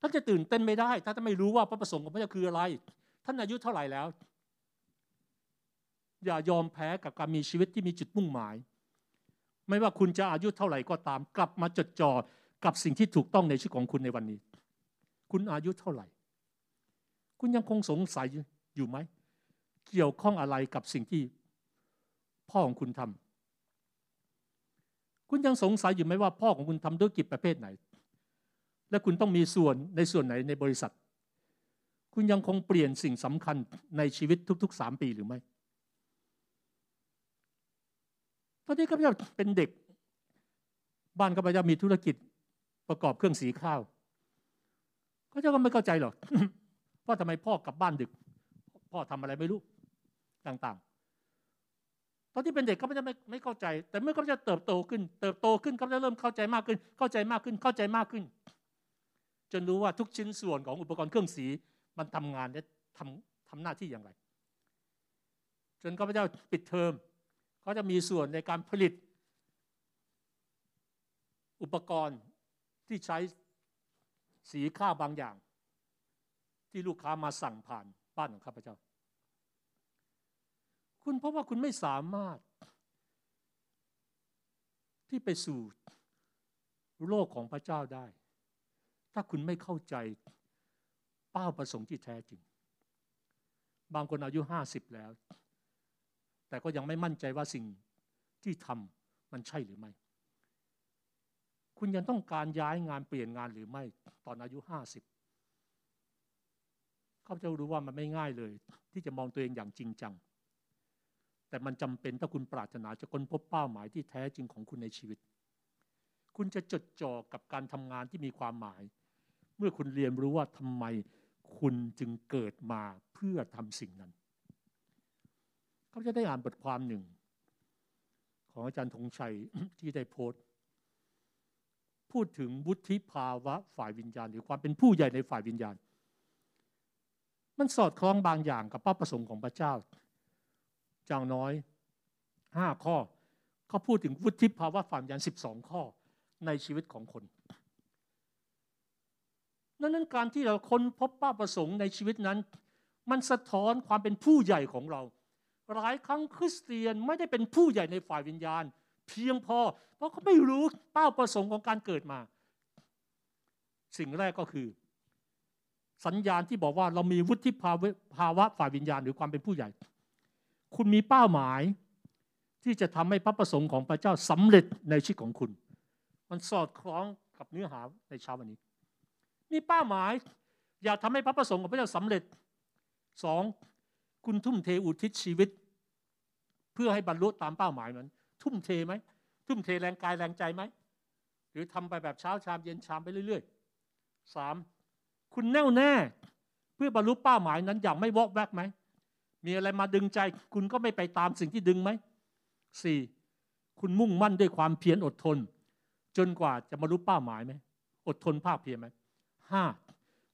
ท่านจะตื่นเต้นไม่ได้ถ้าท่านไม่รู้ว่าพระประสงค์ของพระเจ้าคืออะไรท่านอายุเท่าไหร่แล้วอย่ายอมแพ้กับการมีชีวิตที่มีจุดมุ่งหมายไม่ว่าคุณจะอายุเท่าไหร่ก็ตามกลับมาจดจ่อกับสิ่งที่ถูกต้องในชีวิตของคุณในวันนี้คุณอายุเท่าไหร่คุณยังคงสงสัยอยู่ไหมเกี่ยวข้องอะไรกับสิ่งที่พ่อของคุณทำคุณยังสงสัยอยู่ไหมว่าพ่อของคุณทำธุรกิจประเภทไหนและคุณต้องมีส่วนในส่วนไหนในบริษัทคุณยังคงเปลี่ยนสิ่งสำคัญในชีวิตทุกๆสามปีหรือไม่ตอนนี้ข้าพเจ้าเป็นเด็กบ้านข้าพเจ้ามีธุรกิจประกอบเครื่องสีข้าวข้าพเจ้าก็ไม่เข้าใจหรอก ว่าทำไมพ่อกลับบ้านดึกพ่อทำอะไรไม่รู้ต่างๆตอนที่เป็นเด็กข้าพเจ้าไม่ไม่เข้าใจแต่เมื่อข้าพเจ้าเติบโตขึ้นเติบโตขึ้นข้าพเจ้าเริ่มเข้าใจมากขึ้นเข้าใจมากขึ้นเข้าใจมากขึ้นจนรู้ว่าทุกชิ้นส่วนของอุปกรณ์เครื่องสีมันทำงานและทำทำหน้าที่อย่างไรจนข้าพเจ้าปิดเทอมเขาจะมีส่วนในการผลิตอุปกรณ์ที่ใช้สีข้าวบางอย่างที่ลูกค้ามาสั่งผ่านบ้านของข้าพเจ้าคุณเพราะว่าคุณไม่สามารถที่ไปสู่โลกของพระเจ้าได้ถ้าคุณไม่เข้าใจเป้าประสงค์ที่แท้จริงบางคนอายุห้าสิบแล้วแต่ก็ยังไม่มั่นใจว่าสิ่งที่ทำมันใช่หรือไม่คุณยังต้องการย้ายงานเปลี่ยนงานหรือไม่ตอนอายุห้าสิบเขาจะรู้ว่ามันไม่ง่ายเลยที่จะมองตัวเองอย่างจริงจังแต่มันจำเป็นถ้าคุณปรารถนาจะค้นพบเป้าหมายที่แท้จริงของคุณในชีวิตคุณจะจดจ่อกับการทำงานที่มีความหมายเมื่อคุณเรียนรู้ว่าทำไมคุณจึงเกิดมาเพื่อทำสิ่งนั้นเขาจะได้อ่านบทความหนึ่งของอาจารย์ธงชัย ที่ได้โพสต์พูดถึงวุฒิภาวะฝ่ายวิญญาณหรือความเป็นผู้ใหญ่ในฝ่ายวิญญาณมันสอดคล้องบางอย่างกับเป้าประสงค์ของพระเจ้าอย่างน้อยห้าข้อเขาพูดถึงวุฒิภาวะฝ่ายวิญญาณสิบสองข้อในชีวิตของคนนั้นการที่เราค้นพบเป้าประสงค์ในชีวิตนั้นมันสะท้อนความเป็นผู้ใหญ่ของเราหลายครั้งคริสเตียนไม่ได้เป็นผู้ใหญ่ในฝ่ายวิญญาณเพียงพอเพราะเขาไม่รู้เป้าประสงค์ของการเกิดมาสิ่งแรกก็คือสัญญาณที่บอกว่าเรามีวุฒิภาวะฝ่ายวิญญาณหรือความเป็นผู้ใหญ่คุณมีเป้าหมายที่จะทำให้พระประสงค์ของพระเจ้าสำเร็จในชีวิตของคุณมันสอดคล้องกับเนื้อหาในเช้าวันนี้มีเป้าหมายอยากทำให้พระประสงค์ของพระเจ้าสำเร็จสองคุณทุ่มเทอุทิศชีวิตเพื่อให้บรรลุตามเป้าหมายนั้นทุ่มเทไหมทุ่มเทแรงกายแรงใจไหมหรือทำไปแบบเช้าชามเย็นชามไปเรื่อยๆสามคุณแน่วแน่เพื่อบรรลุเป้าหมายนั้นอย่างไม่วอกแวกไหมมีอะไรมาดึงใจคุณก็ไม่ไปตามสิ่งที่ดึงไหมสี่คุณมุ่งมั่นด้วยความเพียรอดทนจนกว่าจะบรรลุเป้าหมายไหมอดทนภาคเพียรไหมห้า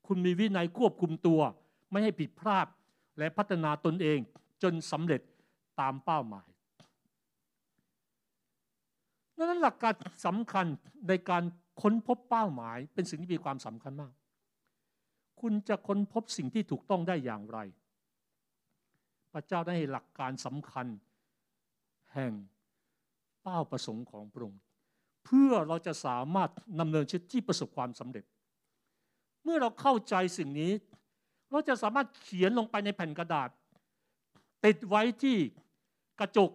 คุณมีวินัยควบคุมตัวไม่ให้ผิดพลาดและพัฒนาตนเองจนสำเร็จตามเป้าหมายดังนั้นหลักการสำคัญในการค้นพบเป้าหมายเป็นสิ่งที่มีความสำคัญมากคุณจะค้นพบสิ่งที่ถูกต้องได้อย่างไรพระเจ้าได้ให้หลักการสำคัญแห่งเป้าประสงค์ของพระองค์เพื่อเราจะสามารถดำเนินชีวิตที่ประสบความสำเร็จเมื่อเราเข้าใจสิ่งนี้เราจะสามารถเขียนลงไปในแผ่นกระดาษติดไว้ที่กระจก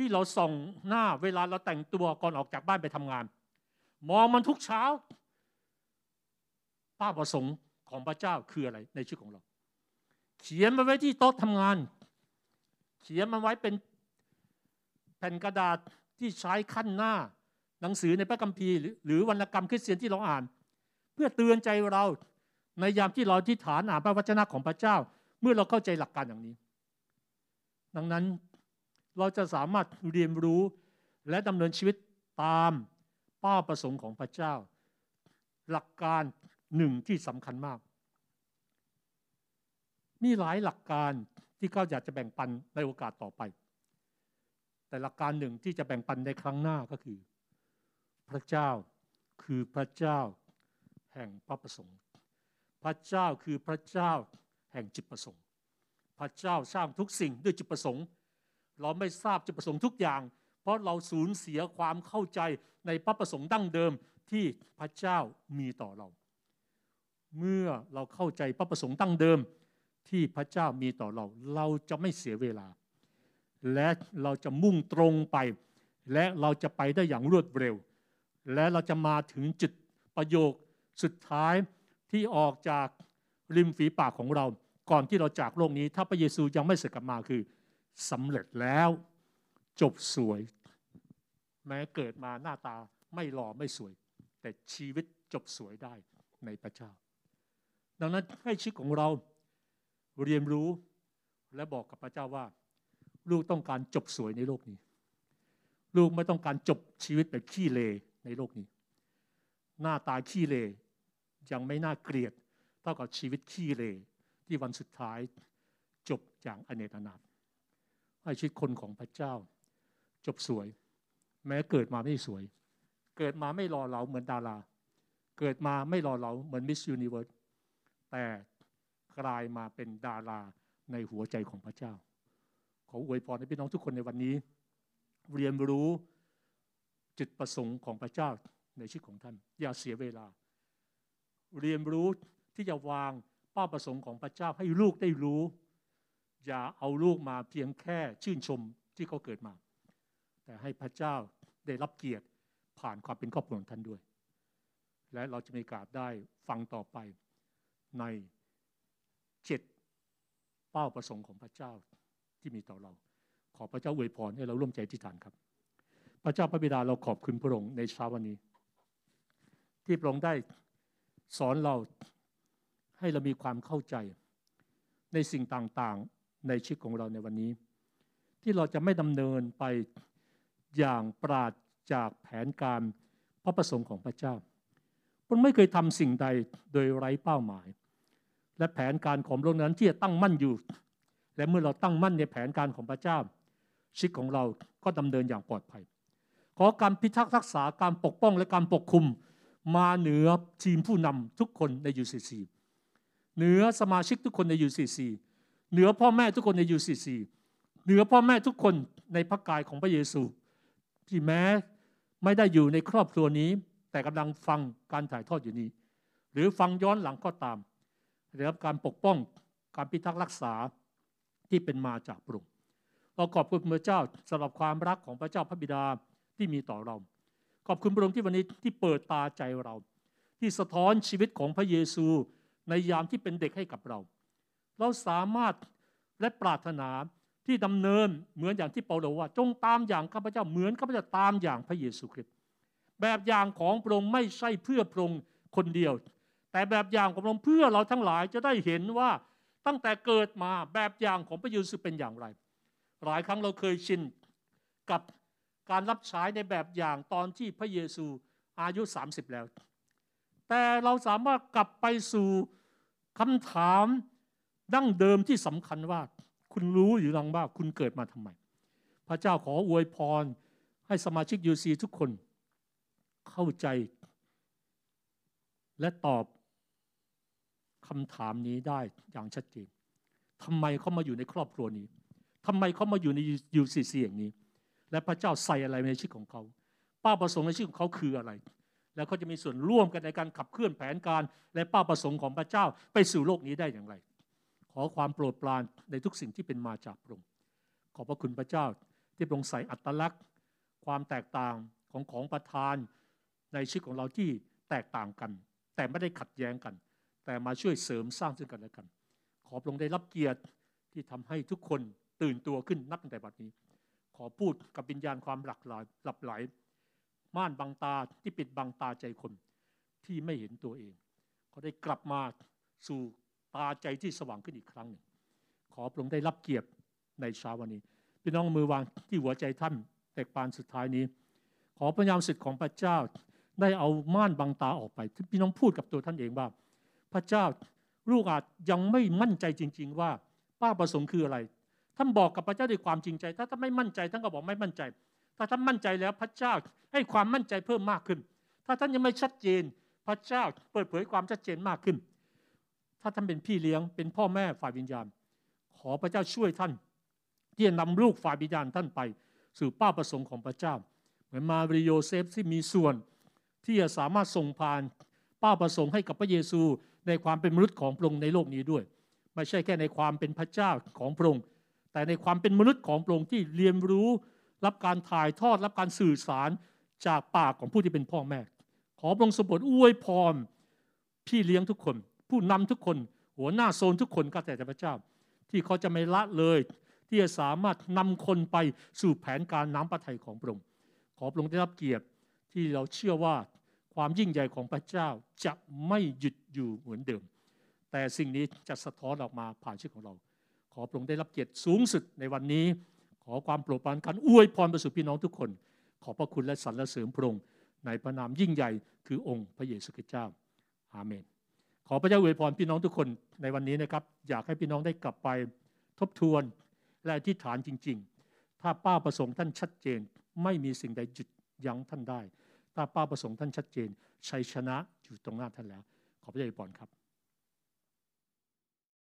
ที่เราส่องหน้าเวลาเราแต่งตัวก่อนออกจากบ้านไปทำงานมองมันทุกเช้าพระประสงค์ของพระเจ้าคืออะไรในชีวิตของเราเขียนมันไว้ที่โต๊ะทำงานเขียนมันไว้เป็นแผ่นกระดาษที่ใช้ขั้นหน้าหนังสือในพระคัมภีร์หรือวรรณกรรมคริสเตียนที่เราอ่านเพื่อเตือนใจเราในยามที่เราที่ฐานอ่านพระวจนะของพระเจ้าเมื่อเราเข้าใจหลักการอย่างนี้ดังนั้นเราจะสามารถเรียนรู้และดำเนินชีวิตตามเป้าประสงค์ของพระเจ้าหลักการหนึ่งที่สำคัญมากมีหลายหลักการที่เขาอยากจะแบ่งปันในโอกาสต่อไปแต่หลักการหนึ่งที่จะแบ่งปันในครั้งหน้าก็คือพระเจ้าคือพระเจ้าแห่งพระประสงค์พระเจ้าคือพระเจ้าแห่งจิตประสงค์พระเจ้าสร้างทุกสิ่งด้วยจิตประสงค์เราไม่ทราบจิตประสงค์ทุกอย่างเพราะเราสูญเสียความเข้าใจในพระประสงค์ดั้งเดิมที่พระเจ้ามีต่อเราเมื่อเราเข้าใจพระประสงค์ดั้งเดิมที่พระเจ้ามีต่อเราเราจะไม่เสียเวลาและเราจะมุ่งตรงไปและเราจะไปได้อย่างรวดเร็วและเราจะมาถึงจุดประโยคสุดท้ายที่ออกจากริมฝีปากของเราก่อนที่เราจากโลกนี้ถ้าพระเยซูยังไม่เสด็จกลับมาคือสำเร็จแล้วจบสวยแม้เกิดมาหน้าตาไม่หล่อไม่สวยแต่ชีวิตจบสวยได้ในพระเจ้าดังนั้นให้ชีวิตของเราเรียนรู้และบอกกับพระเจ้าว่าลูกต้องการจบสวยในโลกนี้ลูกไม่ต้องการจบชีวิตแบบขี้เลในโลกนี้หน้าตาขี้เลยังไม่น่าเกลียดเท่ากับชีวิตขี้เลที่วันสุดท้ายจบอย่างอเนกอนาถให้ชีวิตคนของพระเจ้าจบสวยแม้เกิดมาไม่สวยเกิดมาไม่หล่อเหลาเหมือนดาราเกิดมาไม่หล่อเหลาเหมือนมิสยูนิเวิร์สแต่กลายมาเป็นดาราในหัวใจของพระเจ้าขออวยพรให้พี่น้องทุกคนในวันนี้เรียนรู้จุดประสงค์ของพระเจ้าในชีวิตของท่านอย่าเสียเวลาเรียนรู้ที่จะวางเป้าประสงค์ของพระเจ้าให้ลูกได้รู้อย่าเอาลูกมาเพียงแค่ชื่นชมที่เขาเกิดมาแต่ให้พระเจ้าได้รับเกียรติผ่านความเป็นครอบครัวของท่านด้วยและเราจะมีโอกาสได้ฟังต่อไปในเจ็ดเป้าประสงค์ของพระเจ้าที่มีต่อเราขอพระเจ้าอวยพรให้เราร่วมใจอธิษฐานครับพระเจ้าพระบิดาเราขอบคุณพระองค์ในเช้าวันนี้ที่พระองค์ได้สอนเราให้เรามีความเข้าใจในสิ่งต่างๆในชีวิตของเราในวันนี้ที่เราจะไม่ดำเนินไปอย่างปราศจากแผนการพระประสงค์ของพระเจ้าพระองค์ไม่เคยทำสิ่งใดโดยไร้เป้าหมายและแผนการของพระองค์นั้นที่จะตั้งมั่นอยู่และเมื่อเราตั้งมั่นในแผนการของพระเจ้าชีวิตของเราก็ดำเนินอย่างปลอดภัยขอการพิทักษ์รักษาการปกป้องและการปกคุมมาเหนือทีมผู้นำทุกคนใน ยู ซี ซี เหนือสมาชิกทุกคนใน ยู ซี ซี เหนือพ่อแม่ทุกคนใน ยู ซี ซี เหนือพ่อแม่ทุกคนในพระกายของพระเยซูที่แม้ไม่ได้อยู่ในครอบครัวนี้แต่กำลังฟังการถ่ายทอดอยู่นี้หรือฟังย้อนหลังก็ตามได้รับการปกป้องการพิทักษ์รักษาที่เป็นมาจากพระองค์เราขอบคุณพระเจ้าสำหรับความรักของพระเจ้าพระบิดาที่มีต่อเราขอบคุณพระองค์ที่วันนี้ที่เปิดตาใจเราที่สะท้อนชีวิตของพระเยซูในยามที่เป็นเด็กให้กับเราเราสามารถและปรารถนาที่ดำเนินเหมือนอย่างที่เปาโลว่าจงตามอย่างข้าพเจ้าเหมือนข้าพเจ้าตามอย่างพระเยซูคริสต์แบบอย่างของพระองค์ไม่ใช่เพื่อพระองค์คนเดียวแต่แบบอย่างของพระองค์เพื่อเราทั้งหลายจะได้เห็นว่าตั้งแต่เกิดมาแบบอย่างของพระเยซูเป็นอย่างไรหลายครั้งเราเคยชินกับการรับใช้ในแบบอย่างตอนที่พระเยซูอายุสามสิบแล้วแต่เราสามารถกลับไปสู่คำถามดั้งเดิมที่สำคัญว่าคุณรู้หรือยังว่าคุณเกิดมาทำไมพระเจ้าขออวยพรให้สมาชิก ยู ซี ทุกคนเข้าใจและตอบคำถามนี้ได้อย่างชัดเจนทำไมเขามาอยู่ในครอบครัวนี้ทำไมเขามาอยู่ใน ยู ซี ซี อย่างนี้และพระเจ้าใส่อะไรในชีวิตของเขาเป้าประสงค์ในชีวิตของเขาคืออะไรแล้วเขาจะมีส่วนร่วมกันในการขับเคลื่อนแผนการและเป้าประสงค์ของพระเจ้าไปสู่โลกนี้ได้อย่างไรขอความโปรดปรานในทุกสิ่งที่เป็นมาจากพระองค์ขอบพระคุณพระเจ้า ที่ปรงใส่อัตลักษณ์ความแตกต่างของของประธานในชีวิตของเราที่แตกต่างกันแต่ไม่ได้ขัดแย้งกันแต่มาช่วยเสริมสร้างซึ่งกันและกันขอพระองค์ได้รับเกียรติที่ทำให้ทุกคนตื่นตัวขึ้นนับตั้งแต่บัดนี้ขอพูดกับวิญญาณความหลากหลายหลับไหลม่านบังตาที่ปิดบังตาใจคนที่ไม่เห็นตัวเองขอได้กลับมาสู่ตาใจที่สว่างขึ้นอีกครั้งหนึ่งขอพระองค์ได้รับเกียรติในเช้าวันนี้พี่น้องมือวางที่หัวใจท่านแต่ปานสุดท้ายนี้ขอพระยามสิทธิ์ของพระเจ้าได้เอาม่านบังตาออกไปพี่น้องพูดกับตัวท่านเองว่าพระเจ้าลูกอาจยังไม่มั่นใจจริงๆว่าเป้าประสงค์คืออะไรท่านบอกกับพระเจ้าด้วยความจริงใจถ้าท่านไม่มั่นใจท่านก็บอกไม่มั่นใจถ้าท่านมั่นใจแล้วพระเจ้าให้ความมั่นใจเพิ่มมากขึ้นถ้าท่านยังไม่ชัดเจนพระเจ้าเปิดเผยความชัดเจนมากขึ้นถ้าท่านเป็นพี่เลี้ยงเป็นพ่อแม่ฝ่ายวิญญาณขอพระเจ้าช่วยท่านที่จะนำลูกฝ่ายวิญญาณท่านไปสู่เป้าประสงค์ของพระเจ้าเหมือนมาริโยเซฟที่มีส่วนที่จะสามารถส่งผ่านเป้าประสงค์ให้กับพระเยซูในความเป็นมนุษย์ของพระองค์ในโลกนี้ด้วยไม่ใช่แค่ในความเป็นพระเจ้าของพระองค์แต่ในความเป็นมนุษย์ของพระองค์ที่เรียนรู้รับการถ่ายทอดรับการสื่อสารจากปากของผู้ที่เป็นพ่อแม่ขอพระองค์ทรงโปรดอวยพรพี่เลี้ยงทุกคนผู้นำทุกคนหัวหน้าโซนทุกคนก็แต่พระเจ้าที่เขาจะไม่ละเลยที่จะสามารถนำคนไปสู่แผนการน้ำพระทัยของพระองค์ขอพระองค์ได้รับเกียรติที่เราเชื่อว่าความยิ่งใหญ่ของพระเจ้าจะไม่หยุดอยู่เหมือนเดิมแต่สิ่งนี้จะสะท้อนออกมาผ่านชีวิตของเราขอพระองค์ได้รับเกียรติสูงสุดในวันนี้ขอความโปรดปรานการอวยพรประสู่พี่น้องทุกคนขอพระคุณและสรรเสริญพระองค์ในพระนามยิ่งใหญ่คือองค์พระเยซูคริสต์เจ้าอาเมนขอพระเจ้าอวยพรพี่น้องทุกคนในวันนี้นะครับอยากให้พี่น้องได้กลับไปทบทวนและอธิษฐานจริงๆถ้าเป้าประสงค์ท่านชัดเจนไม่มีสิ่งใดหยุดยั้งท่านได้ถ้าเป้าประสงค์ท่านชัดเจนชัยชนะอยู่ตรงหน้าท่านแล้วขอพระเจ้าอวยพรครับ